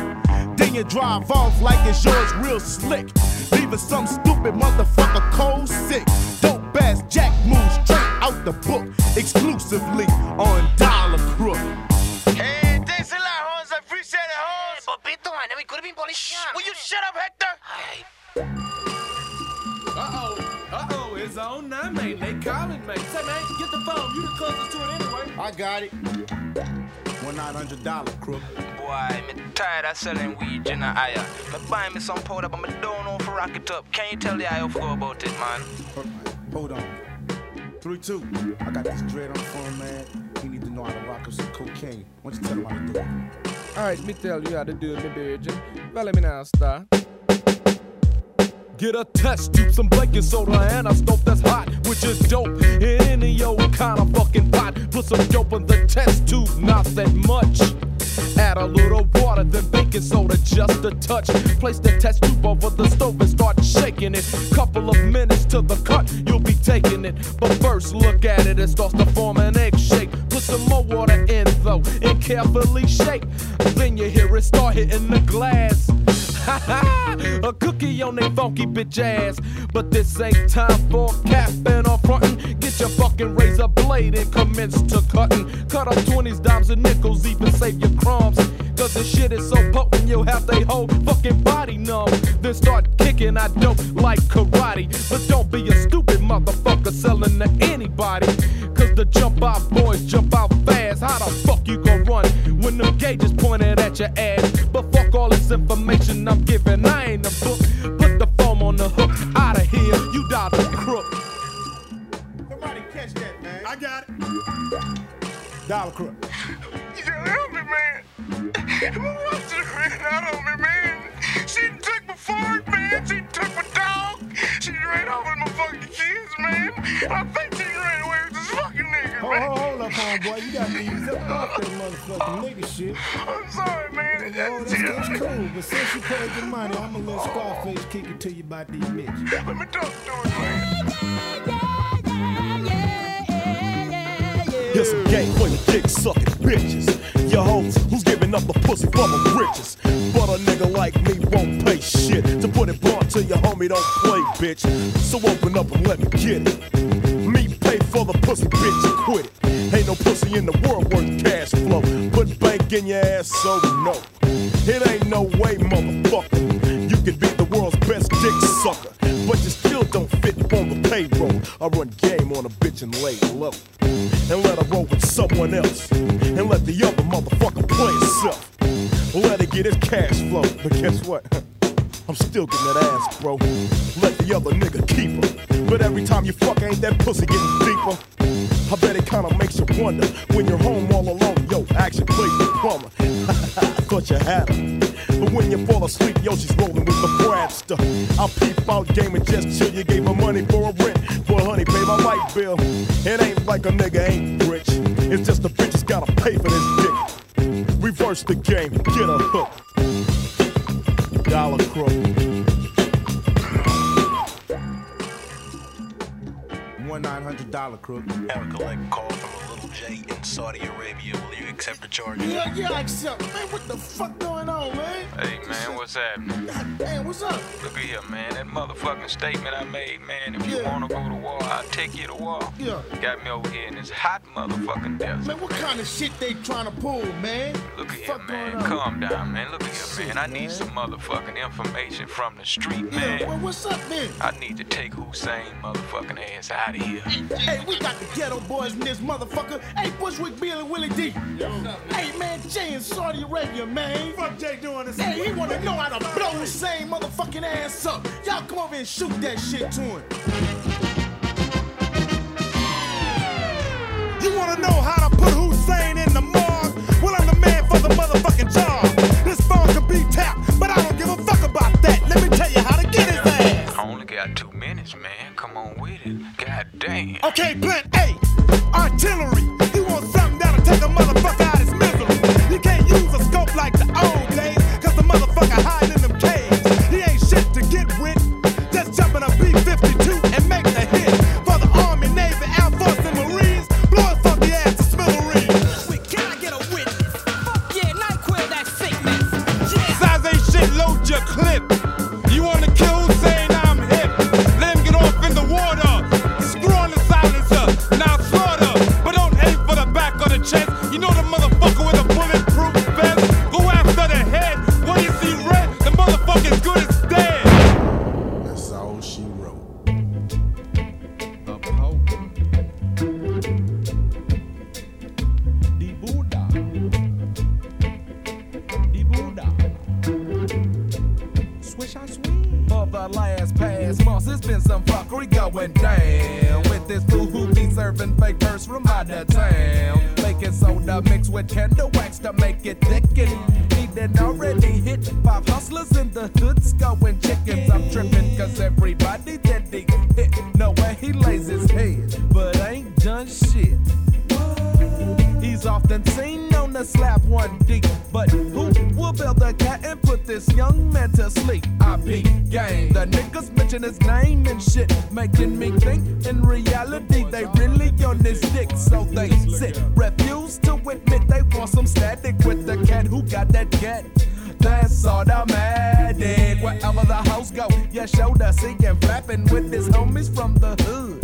Then you drive off like it's yours real slick. Leaving some stupid motherfucker cold sick. Dope ass jack moves straight out the book. Exclusively on Dollar Crook. Hey, thanks a lot, Holmes. I appreciate it, Holmes. Bobito, man, we could have been police. Will you shut up, Hector? Uh-oh, it's on now, mate. They calling, mate. Say, man, get the phone. You the closest to it anyway. I got it. $1,900, crook. Boy, I'm tired of selling weed in the aisle. I'm buying me some powder, but I don't know if I rock it up. Can you tell the aisle for about it, man? Hold on. 3-2. I got this dread on the phone, man. He need to know how to rock up some cocaine. Why don't you tell him how to do it? All right, me tell you how to do it, me virgin. Well, let me now start. Get a test tube, some baking soda, and a stove that's hot, which is dope in any old kind of fucking pot. Put some dope in the test tube, not that much. Add a little water, then baking soda, just a touch. Place the test tube over the stove and start shaking it. Couple of minutes to the cut, you'll be taking it. But first, look at it, it starts to form an egg shape. Put some more water in, though, and carefully shake. Then you hear it start hitting the glass. Ha ha! A cookie on they funky bitch ass. But this ain't time for capping or frontin'. Get your fucking razor blade and commence to cuttin'. Cut off 20s, dimes, and nickels, even save your crumbs. Cause the shit is so potent, you'll have they whole fucking body numb. Then start kicking, I don't like karate. But don't be a stupid motherfucker selling to anybody. Cause the jump out boys jump out fast. How the fuck you gon' run when them gauges pointed at your ass? But fuck all this information I'm giving, I ain't a book. Put the foam on the hook, outta here, you Dollar Crook. Somebody catch that, man. I got it. Dollar Crook. You gotta help me, man. My wife just ran out on me, man. She took my fork, man. She took my dog. She ran off with my fucking kids, man. I think she ran away with this fucking nigga, man. Oh, hold up, homeboy. You got to ease up that motherfucking nigga shit. I'm sorry, man. No, that's cool. But since you paid your money, I'm going to let Scarface kick it to you about these bitches. Let me talk to it, man. Here's some game for your dick-sucking bitches. Your hoes who's giving up the pussy for the riches. But a nigga like me won't pay shit. To put it blunt to your homie don't play, bitch. So open up and let me get it. Me pay for the pussy, bitch, and quit it. Ain't no pussy in the world worth cash flow. Put bank in your ass, so no. It ain't no way, motherfucker. You could be the world's best dick sucker, but you still don't fit on the payroll. I run game on a bitch and lay low. And let her roll with someone else. And let the other motherfucker play itself. Let her get his cash flow. But guess what? I'm still getting that ass, bro. Let the other nigga keep her. But every time you fuck, ain't that pussy getting deeper? I bet it kinda makes you wonder. When you're home all alone, yo, action plays the plumber. Thought you had her. But when you fall asleep, yo, she's rolling with the Bradster. I'll peep out game and just chill. You gave her money for a rent. Boy, honey, pay my light bill. It ain't like a nigga ain't rich. It's just the bitch has gotta pay for this dick. Reverse the game, get her hooked. Dollar Crook. 1-900 Dollar Crook. Have a collect call from a little J in Saudi Arabia. Will you accept the charges? Yeah, I accept. Man, what the fuck going on, man? Hey, man, what's happening? God damn, what's up? Look here, man. That motherfucking statement I made, man. If you want to go to war, I'll take you to war. Yeah. Got me over here in this hot motherfucking desert. Man, what kind of shit they trying to pull, man? Look at here, man. Calm down, man. Look at here, man. I need some motherfucking information from the street, man. Yeah, well, what's up, man? I need to take Hussein motherfucking ass out of here. Hey, we got the Ghetto Boys in this motherfucker. Hey, Bushwick Bill and Willie D. Yo. Hey, man, Jay in Saudi Arabia, man. Fuck Jay doing this. Hey, he wanna know how to blow the same motherfucking ass up. Y'all come over and shoot that shit to him. You wanna know how to put Hussein in the morgue? Well, I'm the man for the motherfucking job. This phone could be tapped, but I don't give a fuck. the last past months, it's been some fuckery going down with this fool who be serving fake verse from out of town. Baking soda mixed with candle wax to make it thicken. Needed already hit 5 hustlers in the hoods going chickens. I'm tripping cause everybody that they hit, no way he lays his head, but ain't done shit. He's often seen known to slap one deep, but who will build the cat and put this young man to sleep? I be gang. The niggas mention his name and shit, making me think in reality they really on his dick. So they sit, refuse to admit they want some static with the cat who got that cat. That's automatic. Wherever the house go, your shoulder seeing flapping with his homies from the hood.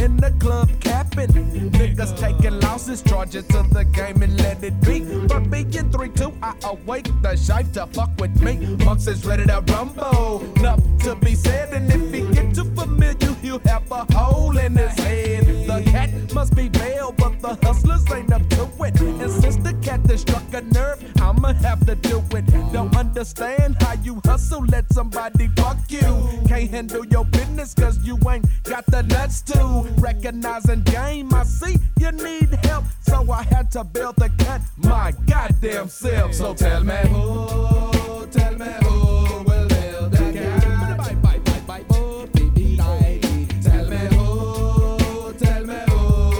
In the club capping, niggas taking losses, charges to the game and let it be. But being 3-2, I awake the shape to fuck with me. Monks is ready to rumble, nothing to be said. And if he get too familiar, he'll have a hole in his head. The cat must be male, but the hustlers ain't up to it. And since the cat has struck a nerve, I'ma have to do it. Don't understand how you hustle, let somebody fuck you. Can't handle your business cause you ain't got the nuts to. Recognizing game, I see you need help, so I had to build the cut my goddamn self. So tell me who will build the cut. Oh, baby, tell me who,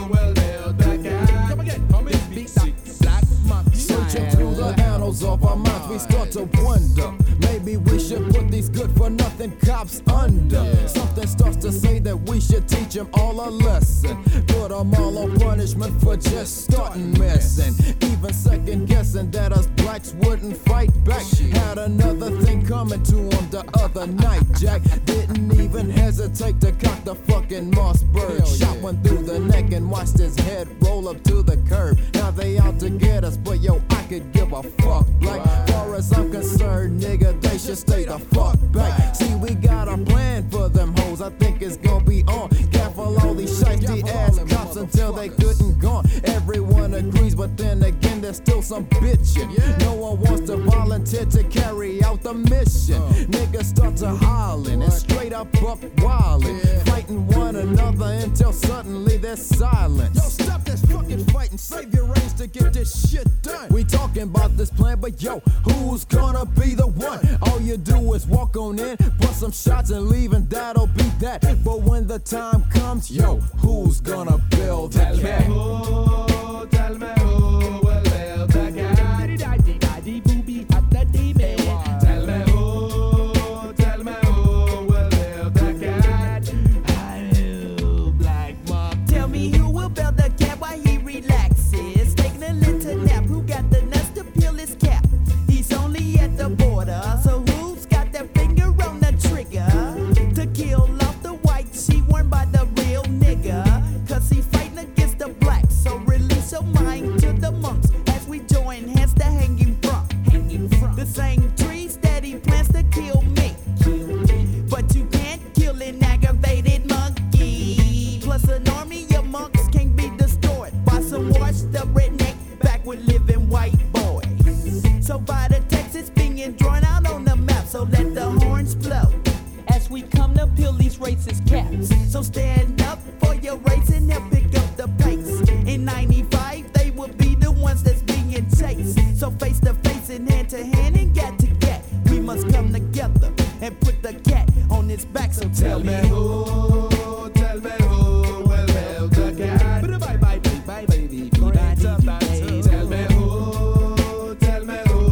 will build the cat. Come again, come in, big six, black month. Searching through the annals of our minds, we start to wonder. Maybe we should put these good-for-nothing cops under. Yeah. Something starts to say that we should teach them all a lesson. Put them all on punishment for just starting messing. Even second-guessing that us blacks wouldn't fight back. Had another thing coming to them the other night, Jack. Didn't even hesitate to cock the fucking Mossberg. Hell shot one through the neck and watched his head roll up to the curb. Now they out to get us, but yo, I could give a fuck. Like, far as I'm concerned, nigga, they should stay the fuck back. See, we got a plan for them hoes. I think it's gonna be on. Gaffle all these shifty ass cops until they good and gone. Everyone agrees, but then again, there's still some bitchin'. No one wants to volunteer to carry out the mission. Niggas start to hollin' and straight up wildin'. Fighting one another until suddenly there's silence. Yo, stop this fucking fighting. Save your reins to get this shit done. We talking about this plan, but yo, who's gonna be the one? All you do is walk on in, bust some shots and leave, and that'll be that. But when the time comes, yo, who's gonna build the cat? Tell me who will build the cat. Tell me who will build the cat. Oh, Black Mom. Tell me who will build the cat while he relaxes, taking a little nap. Who got the nuts to peel his cap? He's only at the border, so who's got their finger on the trigger to kill off the white she worn by the real nigga? Cause he fighting against the blacks, so release your mind to the monks as we join hands to hang him from. The same trees that he plans to kill me. But you can't kill an aggravated monkey. Plus an army of monks can't be destroyed by some washed up redneck backward living white boys. So by the text it's being drawn out on the map, so let the horns blow as we come to peel these racist caps. So stand up for your race and they'll pick up the pace. In 95 they will be the ones that's being chased. So face to face and hand to hand and gat to gat, we must come together and put the cat on its back. So tell me who, will build the cat. Bye bye bye baby, tell me who. Tell me who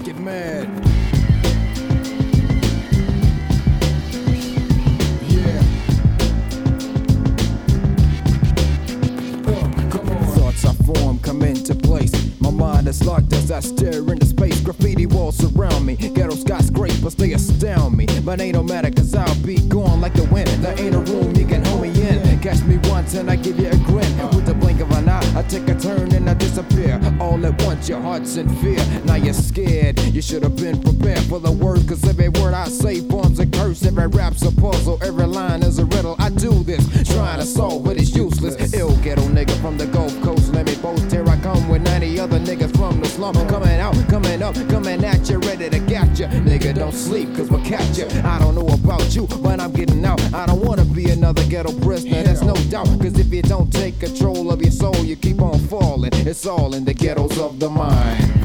make it mad. Yeah. Come on. Thoughts I form come into place. My mind is locked as I stare into space. Graffiti walls surround me. Ghetto skyscrapers, they astound me. But ain't no matter, cause I'll be gone like the wind. There ain't a room you can hold me in. Catch me once and I give you a grin. With the blink of an eye, I take a turn and I disappear. All at once, your heart's in fear. Now you're scared. You should have been prepared for the words. Cause every word I say forms a curse. Every rap's a puzzle. Every line is a riddle. I do this, trying to solve, but it's useless. Ill ghetto nigga from the Gulf Coast. Let me boast. Here I come with 90 other niggas from the slum, coming out, coming up, coming at you, ready to catch ya. Nigga, don't sleep, cause we'll catch ya. I don't know about you, but I'm getting out. I don't wanna be another ghetto prisoner, that's no doubt. Cause if you don't take control of your soul, you keep on falling. It's all in the ghettos of the mind.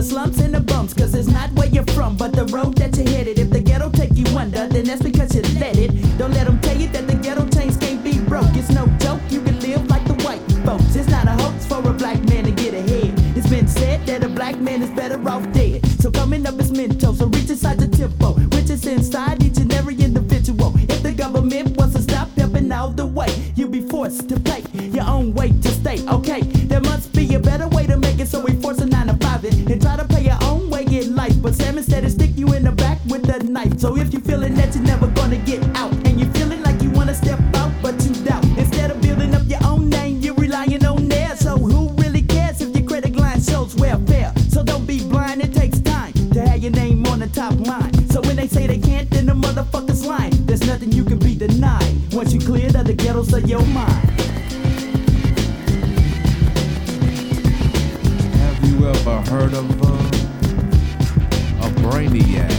Slumps and the bumps, cause it's not where you're from, but the road that you headed. If the ghetto take you under, then that's because you let it. Don't let them tell you that the ghetto chains can't be broke. It's no joke, you can live like the white folks. It's not a hoax for a black man to get ahead. It's been said that a black man is better off dead. So coming up is mental, so reach inside the tempo. Riches inside each and every individual. If the government wants to stop helping all the way, you'll be forced to pay your own way to stay, okay? There must be a better way to make it, so we force a 9 to 5 and try to pay your own way in life. But Sam instead of stick you in the back with a knife. So if you feeling that you're never gonna get out, and you feeling like you wanna step out, but you doubt. Instead of building up your own name, you're relying on there. So who really cares if your credit line shows welfare? So don't be blind, it takes time to have your name on the top line. So when they say they can't, then the motherfucker's lying. There's nothing you can be denied once you cleared out the ghettos of your mind. Ever heard of a brainiac?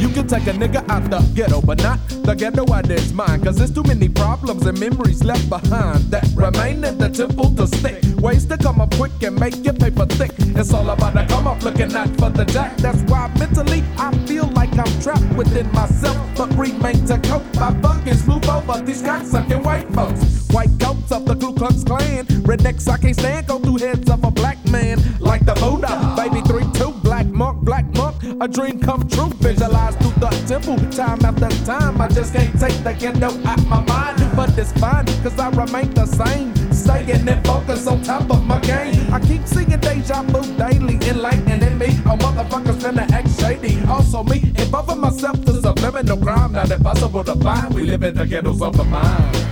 You can take a nigga out the ghetto, but not the ghetto out his mind. Cause there's too many problems and memories left behind that remain in the temple to stick. Ways to come up quick and make your paper thick. It's all about the come up, looking out for the jack. That's why mentally I feel like I'm trapped within myself, but remain to cope. My buckets move over these cocksucking white folks. White coats of the Ku Klux Klan. Rednecks I can't stand go through heads of a black man like the Buddha. Baby 3-2, black monk, a dream come true. Visualized through the temple, time after time. I just can't take the ghetto out my mind, but it's fine, cause I remain the same. Staying and focus on top of my game. I keep seeing deja vu daily, enlightening me. Oh, motherfuckers finna act shady. Also me, involving myself is a criminal crime. Not impossible to find. We live in the ghettos of the mind.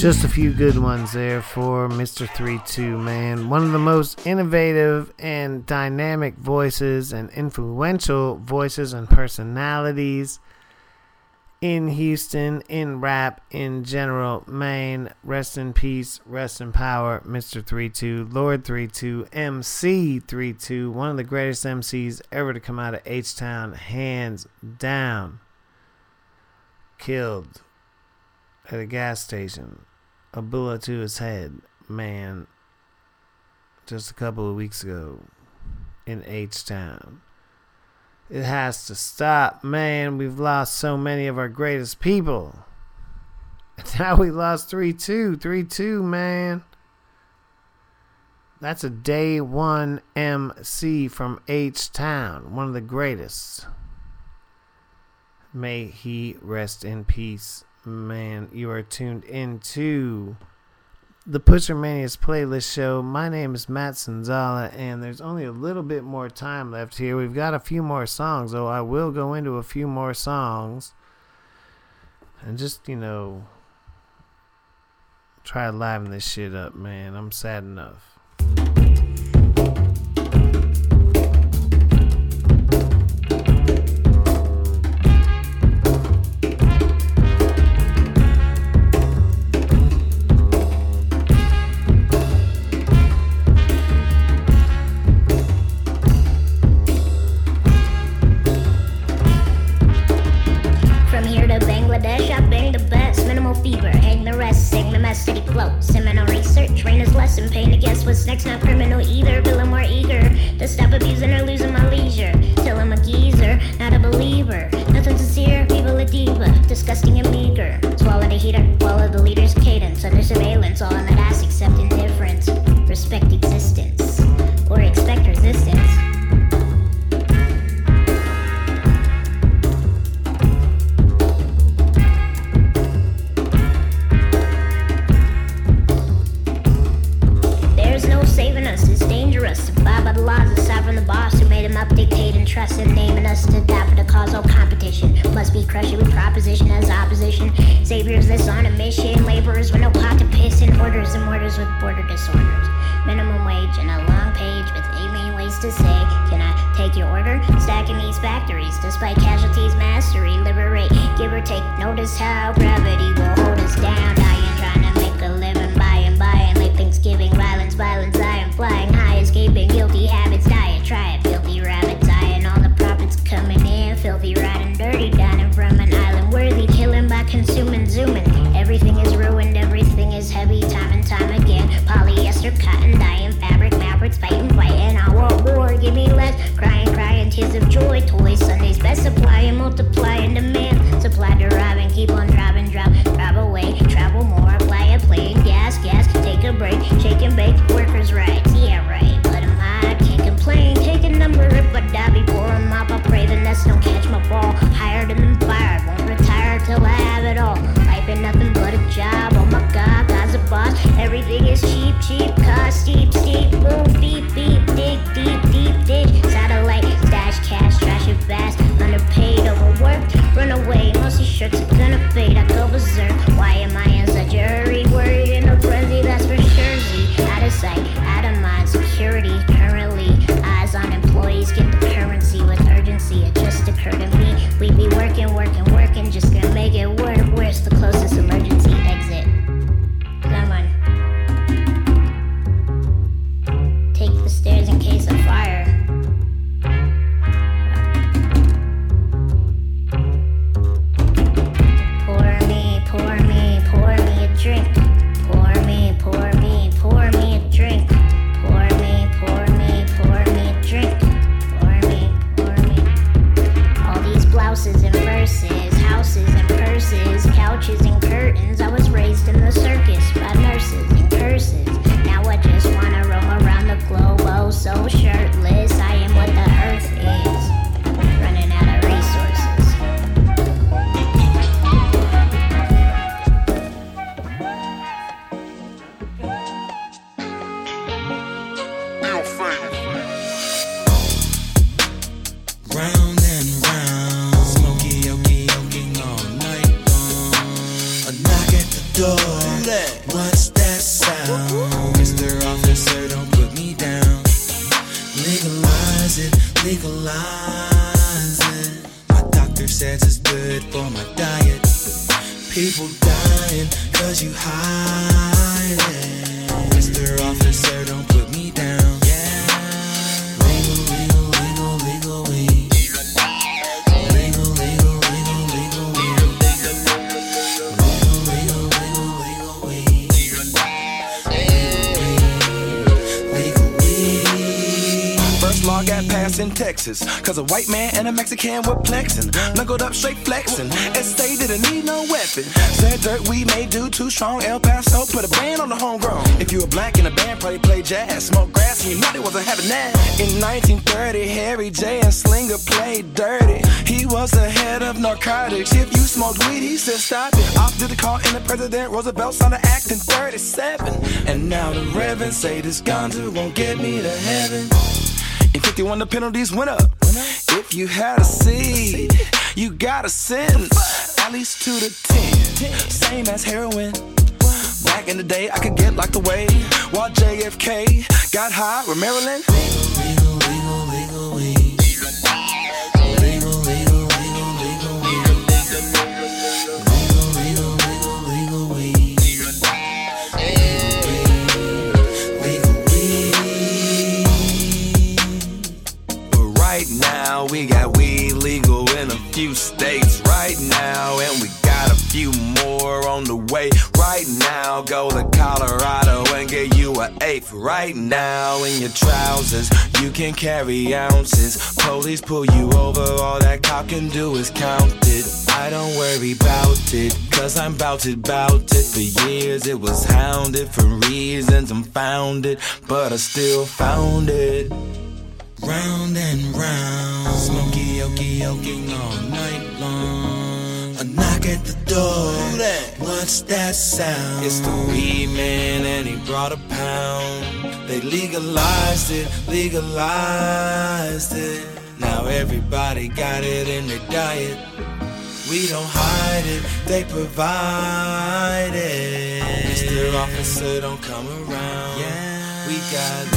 Just a few good ones there for Mr. 3-2, man. One of the most innovative and dynamic voices and influential voices and personalities in Houston, in rap, in general, man. Rest in peace, rest in power, Mr. 3-2, Lord 3-2, MC 3-2, one of the greatest MCs ever to come out of H-Town, hands down. Killed at a gas station. A bullet to his head, man, just a couple of weeks ago in H-Town. It has to stop, man. We've lost so many of our greatest people. Now we lost 3-2, man. That's a day one MC from H-Town, one of the greatest. May he rest in peace. Man, you are tuned into the Pushermania's Playlist Show. My name is Matt Sonzala, and there's only a little bit more time left here. We've got a few more songs, though. I will go into a few more songs and just, you know, try to liven this shit up, man. I'm sad enough. Texas. Cause a white man and a Mexican were plexing. Knuckled up straight flexing. Estate didn't need no weapon. Said dirt we made do too strong. El Paso put a band on the homegrown. If you were black in a band, probably play jazz. Smoke grass and you know they wasn't having that. In 1930, Harry J. Anslinger played dirty. He was the head of narcotics. If you smoked weed, he said stop it. Opted to call in the president. Roosevelt signed the act in 37. And now the Reverend say this ganja won't get me to heaven. In 51 the penalties went up. If you had a seed, you got a sentence, at least 2 to 10. Same as heroin. Back in the day I could get locked away while JFK got high with Maryland. We got weed legal in a few states right now, and we got a few more on the way right now. Go to Colorado and get you an eighth right now. In your trousers, you can carry ounces. Police pull you over, all that cop can do is count it. I don't worry about it, cause I'm bout it. For years it was hounded, for reasons I'm found it, but I still found it. Round and round, smoky, okie, oking all night long. A knock at the door, what's that sound? It's the weed man and he brought a pound. They legalized it. Now everybody got it in their diet. We don't hide it, they provide it. Mr. Officer, don't come around, yeah. We got it.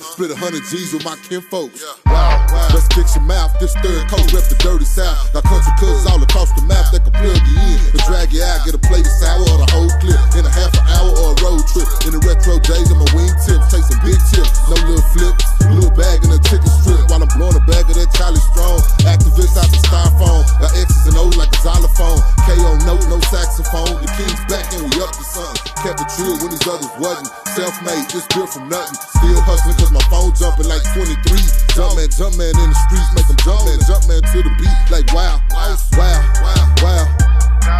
Split 100 G's with my kinfolks. Wow, wow. Let's fix your mouth. This third coast rep the dirty south. Got country cousins all across the map that can plug you in and drag you out. Get a plate of sour or the whole clip in a half an hour or a road trip. In the retro days on my wingtips, take some big tips, no little flips, little bag in a chicken strip while I'm blowing a bag of that Charlie Strong. Activists out the styrofoam, got X's and O's like a xylophone. KO note, no saxophone. The king's back and we up to something. Kept it trill when these others wasn't. Self-made, just built from nothing. Still hustling cause my phone jumping like 23. Jumpman in the streets, make them jumpman to the beat like wow. I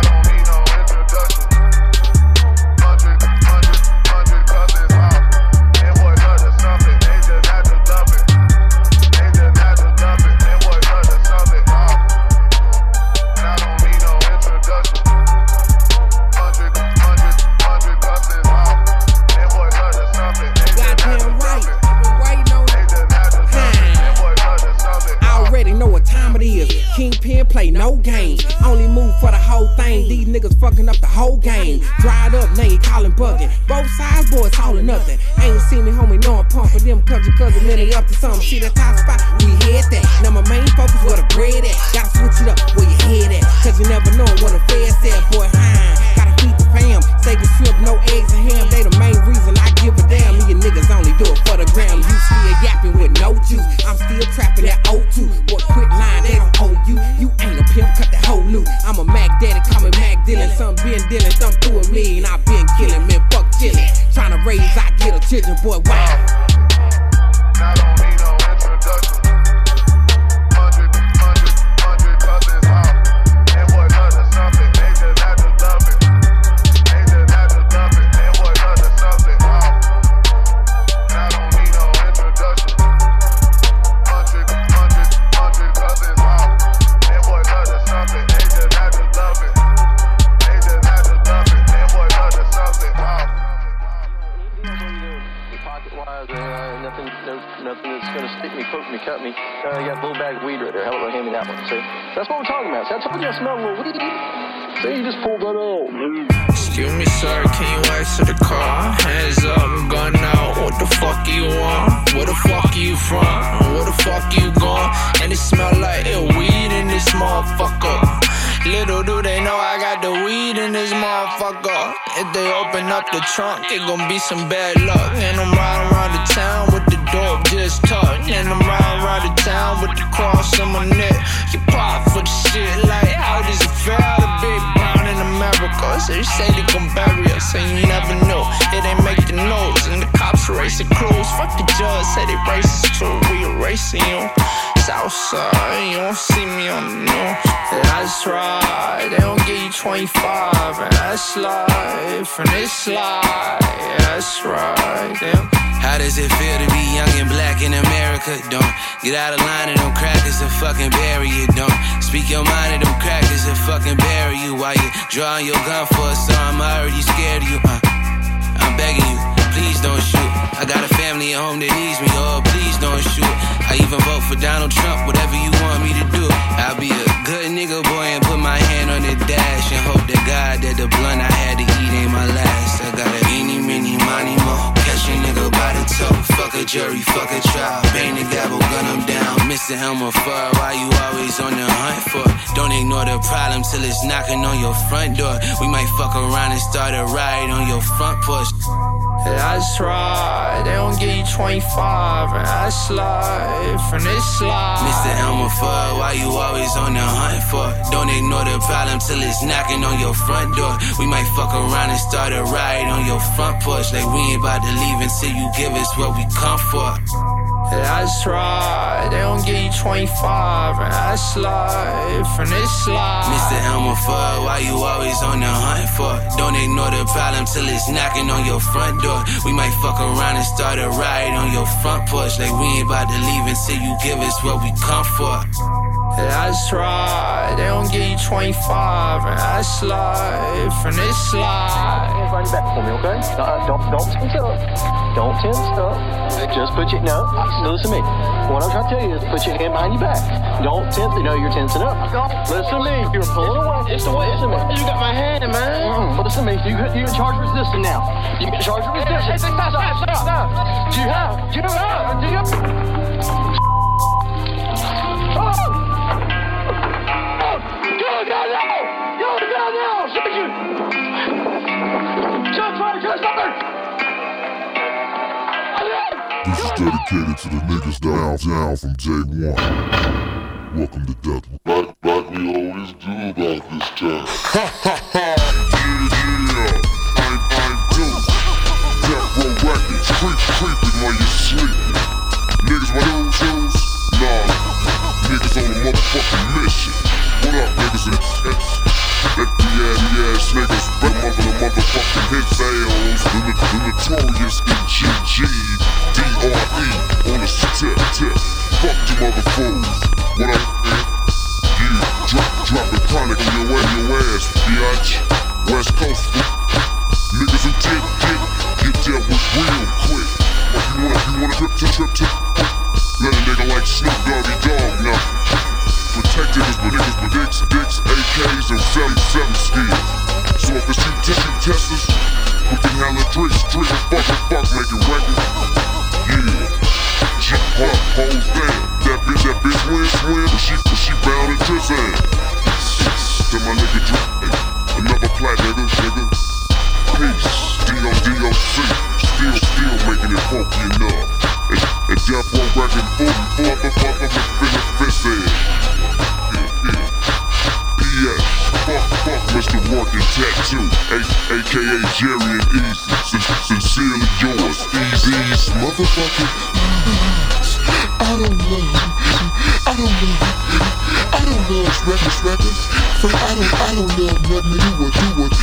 don't need no introduction. 100 cousins out. It was under something, they just had to dump it. It was under something out. I don't need no introduction. 100 cousins out. It was under something, they just had to dump it. Already know what time it is. Kingpin play no games. Only move for the whole thing. These niggas fucking up the whole game. Dried up, now you callin' buggin'. Both sides, boys, all or nothing. Ain't seen me, homie, no I'm pumpin'. Them cousin, man, they up to something. Shit, that top spot, we had that. Now my main focus where the bread at. Gotta switch it up where your head at. Cause you never know what a fair said, boy, huh? Gotta feed the fam. Saving shrimp, no eggs and ham. They the main reason I give a damn. Me and niggas only do it for the gram. You still yappin' with no juice. I'm still trappin' that O2. Boy, quit lying, they don't owe you. You ain't a pimp, cut that whole loot. I'm a Mac Daddy, call me Mac Dillon. Some been dealing, some through a million. I been killing, man, fuck chillin'. Tryna raise, I get a children, boy, wow. I don't need no introduction. you got a little bag of weed right there. How about hand me that one? See? That's what we're talking about. See, I told you I smell a little weed. See, you just pulled that out, dude. Excuse me, sir, can you answer the car? Hands up, gun out, what the fuck you want? Where the fuck you from? Where the fuck you gone? And it smell like ill weed in this motherfucker. Little do they know I got the weed in this motherfucker. If they open up the trunk, it gon' be some bad luck. And I'm riding around the town with the dope just tucked. And I'm riding around the town with the cross on my neck. You pop for the shit like out is a fair, the big brown in America. So you say they gon' bury us, and you never know. It ain't make the news, and the cops erasing clues. Fuck the judge, say they racist too, we erasing you. Southside, you don't see me on the news. That's right, they don't give you 25, and that's life, and it's life, that's right, yeah. How does it feel to be young and black in America? Don't get out of line and don't crackers and fucking bury you. Don't speak your mind and don't crackers and fucking bury you. While you drawing your gun for a song, I'm already scared of you. I'm begging you, please don't shoot. I got a family at home that needs me, oh, please don't shoot. I even vote for Donald Trump, whatever you want me to do. I'll be a good nigga boy and put my hand on the dash and hope to God that the blunt I had to eat ain't my last. I got a eeny, mini, miny, mo. Catch a nigga by the toe. Fuck a jury, fuck a trial. Bang the gavel, gun him down. Mr. Elmer Fudd, why you always on the hunt for? Don't ignore the problem till it's knocking on your front door. We might fuck around and start a riot on your front porch. That's right, they don't give you 25, and that's life, and it's life. Mr. Elmer Fudd, why you always on the hunt for? Don't ignore the problem till it's knocking on your front door. We might fuck around and start a riot on your front porch. Like we ain't about to leave until you give us what we come for. That's right, they don't give you 25, and that's life, and it's life. Mr. Elmer Fudd, why you always on the hunt for? Don't ignore the problem till it's knocking on your front door. We might fuck around and start a riot on your front porch. Like we ain't about to leave until you give us what we come for. That's right, they don't give you 25, and that's life, and it's life. Hands right back for me, okay? Don't tense up. Don't tense up. Just put your, no, listen to me. What I'm trying to tell you is put your hand behind your back. Don't tense, you know you're tensing up. Listen to me, you're pulling away. It's the way, listen to me. You got my hand, man. Listen to me, you're in charge of resistance now. You can charge of resistance. Stop. Do you have? This is dedicated to the niggas down from day one. Welcome to death. Like we always do about this time. I'm Death Row Records, creeping while you're sleeping. Niggas my new shoes? Nah. Niggas on a motherfucking mission. What up, niggas and FBS niggas, but motherfucking hit sales. The notorious EGGDRE on a tip. Fuck you motherfuckers. What up, man? You dropping chronic on your ass, bitch. West Coast niggas who get dealt with real quick. If you wanna trip, let a nigga like Snoop Doggy Dogg now. Protected is for niggas with dicks, AKs, and 77 skills. So if it's you testers, we can holler drinks, fuck, make it record. Yeah, she pop, holds down. That bitch wins, but she bound and just ain't. Then my nigga drink, another plot, nigga. Peace, D-O-D-O-C, still making it funky enough. And Death Row Records, fuck, yeah, fuck, Mr. Working Tattoo, a.k.a. Jerry and Easy, sincerely yours, Easy's motherfucking, I don't love rappers, I don't love nothing that you would,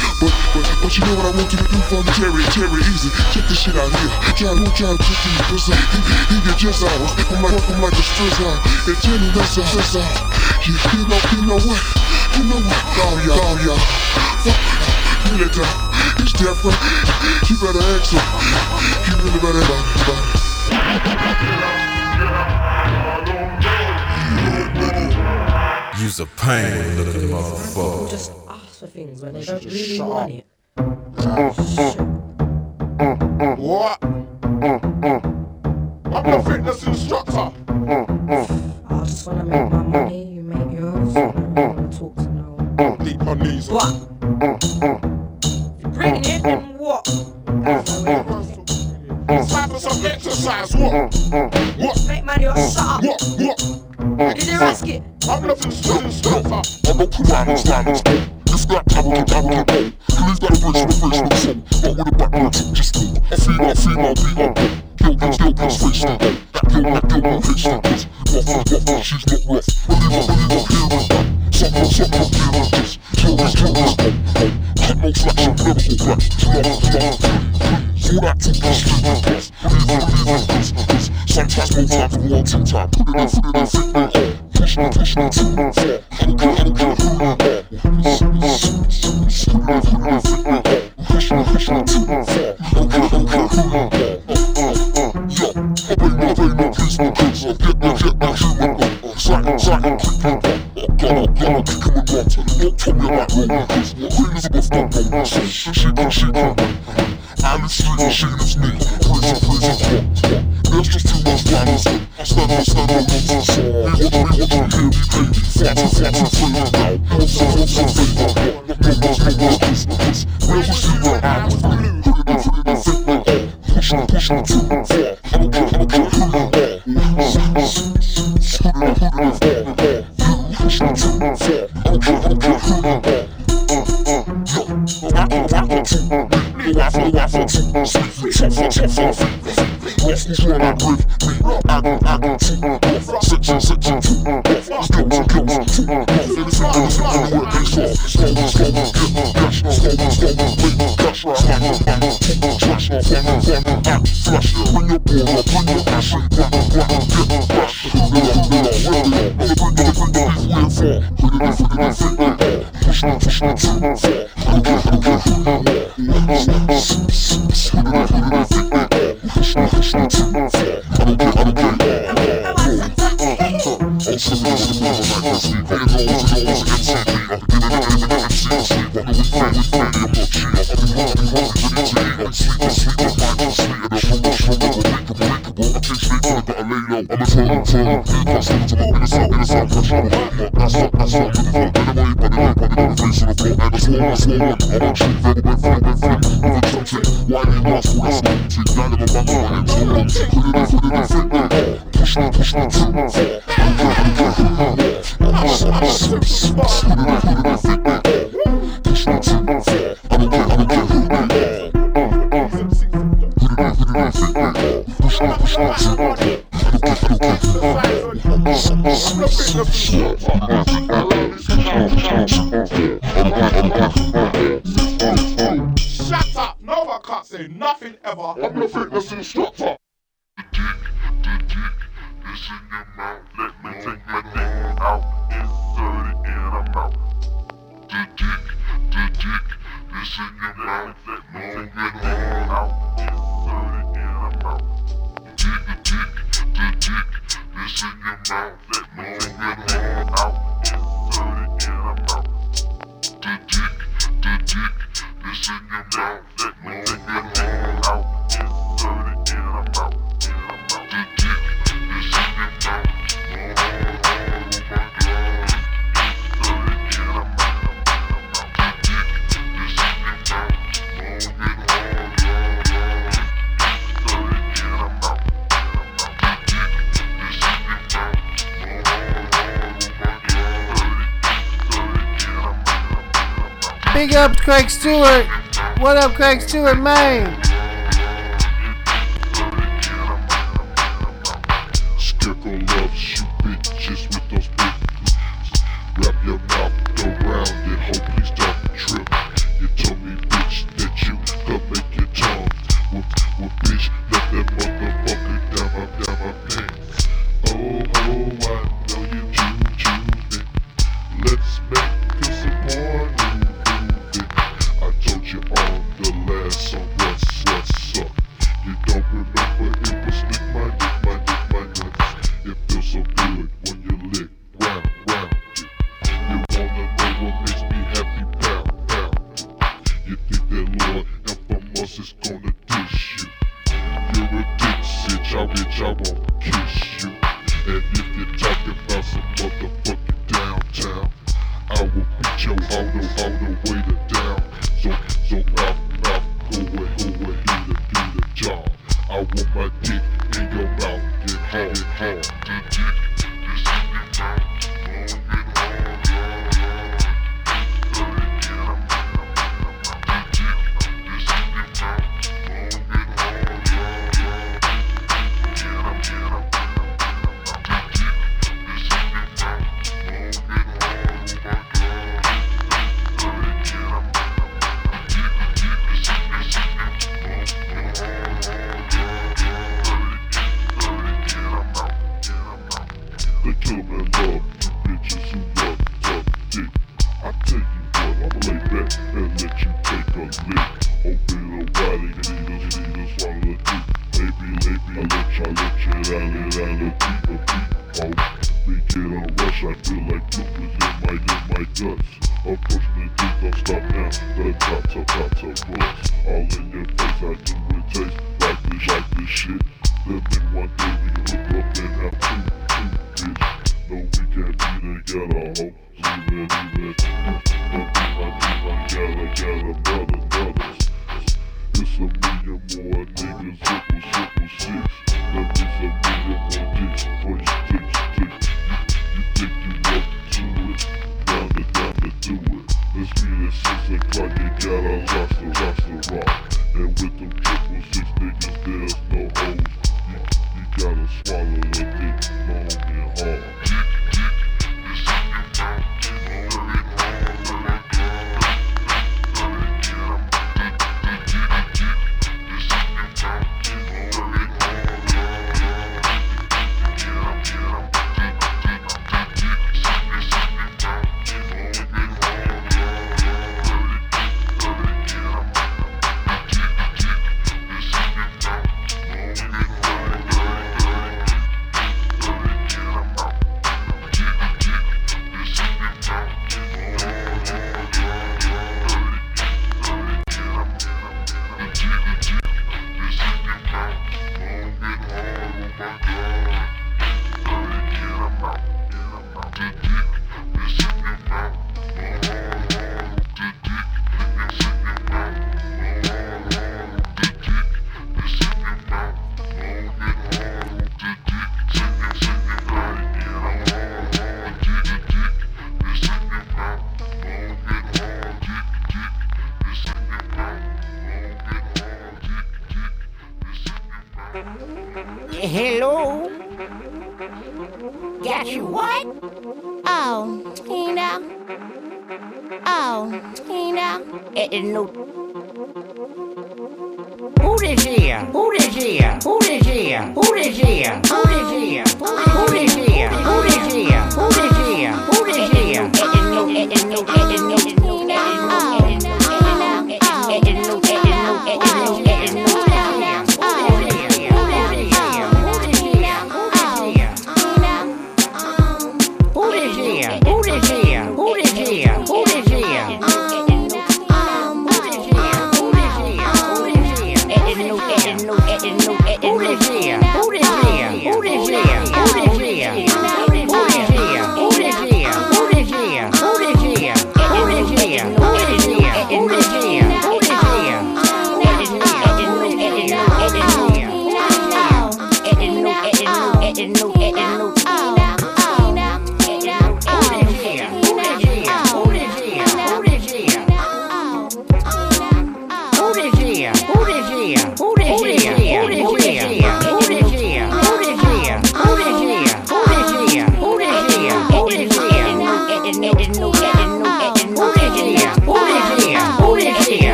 but you know what I want you to do for me, Terry Easy, check this shit out here, try to check these pussy, he get just out, I'm like a stress out, and tell me that's all, you know what? Y'all. Fuck, you let down. It's different. You better ask him. You really better ask him. Use a pain looking motherfucker. Just ask for things when they don't really want it. What? I'm a fitness instructor. I just wanna make my money, you make yours. I don't wanna talk to no one. Leap on knees. What? If you bring it in, then what? That's the way. It's time for some exercise. What? Make money or shut up. What? Did you ask it? I'm not an instructor. I'm a piranha. It's got double. He's got a version but with a background to just talk. I feel my beat. Yo, face the go. That girl hates the bitch. Waffle, she's not rough. Believe her, Suck her, hear her this. Kill this, go. Cut no flash and never go back. Love, all that talk is stupid pass. Believe her, this. Sometimes more times than one, two times. Put it in, push me to the floor. Big up to Craig Stewart. What up, Craig Stewart, man? Scarecrow loves you bitches with those big lips. Wrap your mouth around it, hope please don't trip. You told me, bitch, that you could make your tongue. Well, bitch, let that motherfucker down my pants. Oh, I know you do it. Let's make this a morning. I told you on the last song what's love. Bitches who love, love dick. I tell you what, I'ma lay back and let you take a lick. Open up body, needles, swallow a dick. Baby, I let you out, they can't rush, I feel like poop is in my guts. I'm pushing the dick, don't stop now, the top bust. All in your face, I do it taste like this shit. Then in one day we look up and have two, bitch. No, we can't be together, ho, leave it. I got brothers. It's a million more niggas, triple six. Now it's a million more dicks for you sticks. Let's be at 6 o'clock, you got a roster rock. And with them 666 niggas, there's no hoes. You gotta swallow a dick long and hard.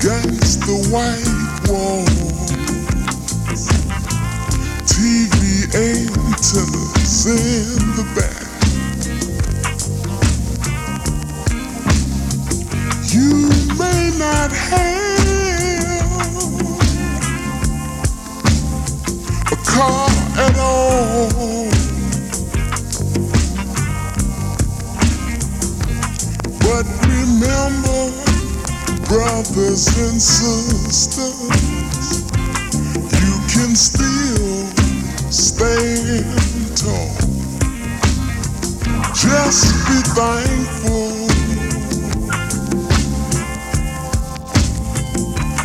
against the white wall. TV antennas in the back. You may not have a car at all, but remember, brothers and sisters, you can still stand tall. Just be thankful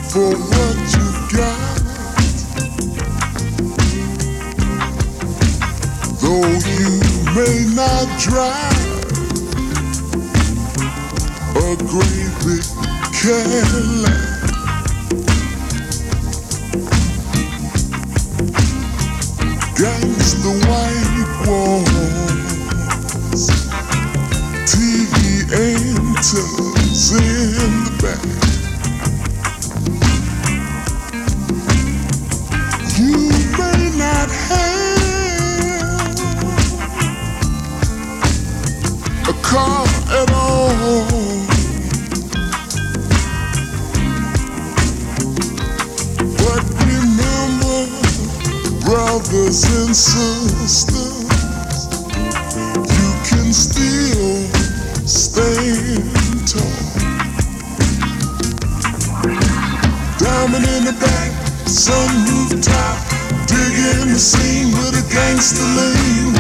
for what you got. Though you may not drive a great big Cadillac, against the white walls, TV antennas in the back. At all, but remember, brothers and sisters, you can still stand tall. Diamond in the back, sun rooftop, digging the scene with a gangster lean.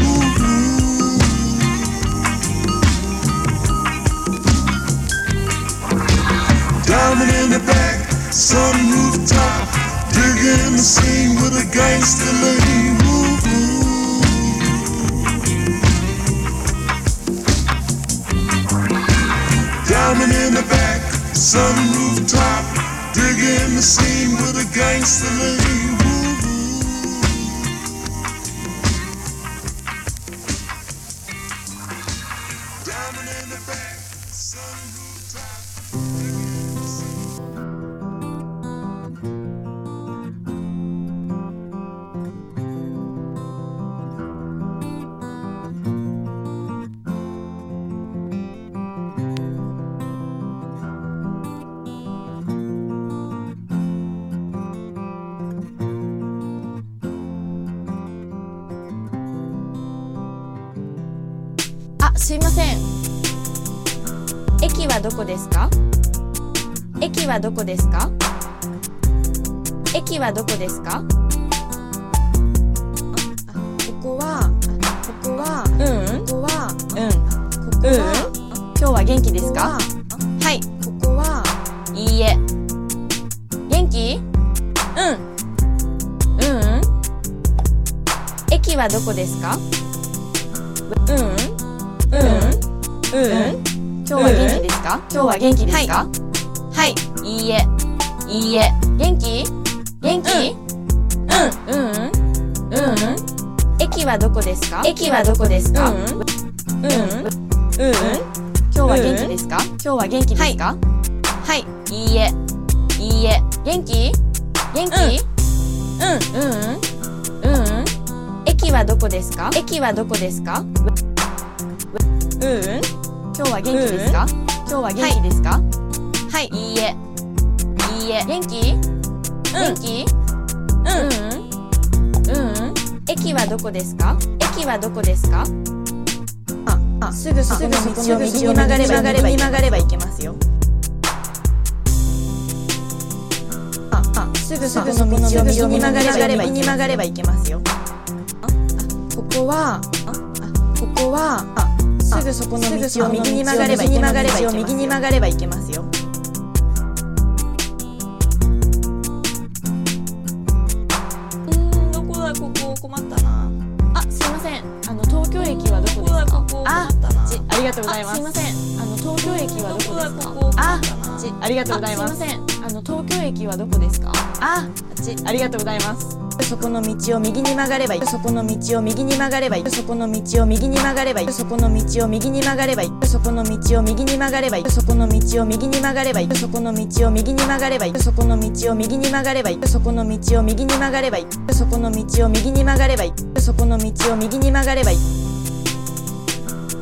Diamond in the back, sun rooftop, digging the scene with a gangster lean. Diamond in the back, sun rooftop, digging the scene with a gangster lean.ありがとうございます。そこの道を右に曲がればいい、そこの道を右に曲がればいい、そこの道を右に曲がればいい、そこの道を右に曲がればいい、そこの道を右に曲がればいい、そこの道を右に曲がればいい、そこの道を右に曲がればいい、そこの道を右に曲がればいい、そこの道を右に曲がればいい、そこの道を右に曲がればいい、そこの道を右に曲がればいい、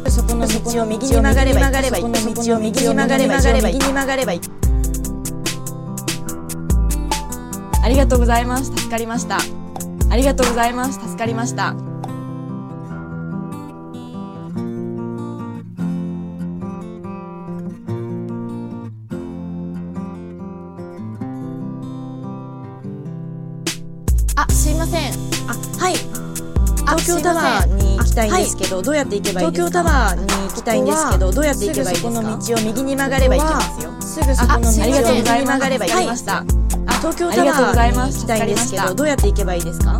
そこの道を右に曲がればいい、そこの道を右に曲がればいい、そこの道を右に曲がればいい。ありがとうございます。助かりました。ありがとうございます。助かりました。あ、すいません。あ、はい。東京タワーに行きたいんですけど、どうやって行けばいいですか？東京タワーに行きたいんですけど、どうやって行けばいいですか？すぐそこの道を右に曲がれば行けますよ。すぐそこの道を右に曲がれば行けました。東京タワーに行きたいんですけど、どうやって行けばいいですか？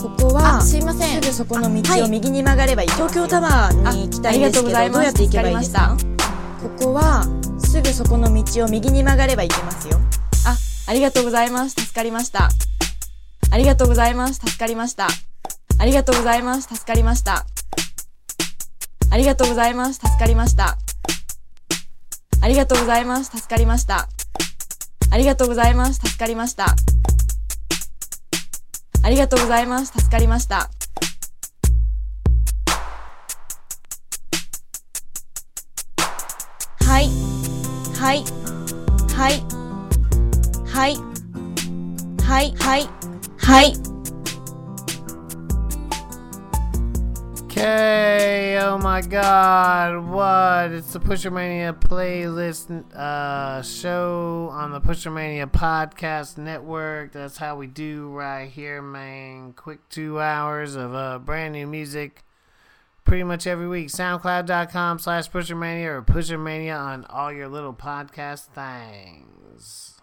ここはすぐそこの道を右に曲がればいい。東京タワーに行きたいんですけど、どうやって行けばいいですか？ここはすぐそこの道を右に曲がれば行けますよ。あ、ありがとうございます。助かりました。ありがとうございます。助かりました。ありがとうございます。助かりました。ありがとうございます。助かりました。ありがとうございます。助かりました。ありがとうございます。助かりました。ありがとうございます。助かりました。はい。はい。はい。はい。はい。はい。はい。Hey, oh my god, what? It's the Pushermania playlist show on the Pushermania podcast network. That's how we do right here, man. Quick 2 hours of brand new music pretty much every week. SoundCloud.com/Pushermania or Pushermania on all your little podcast things.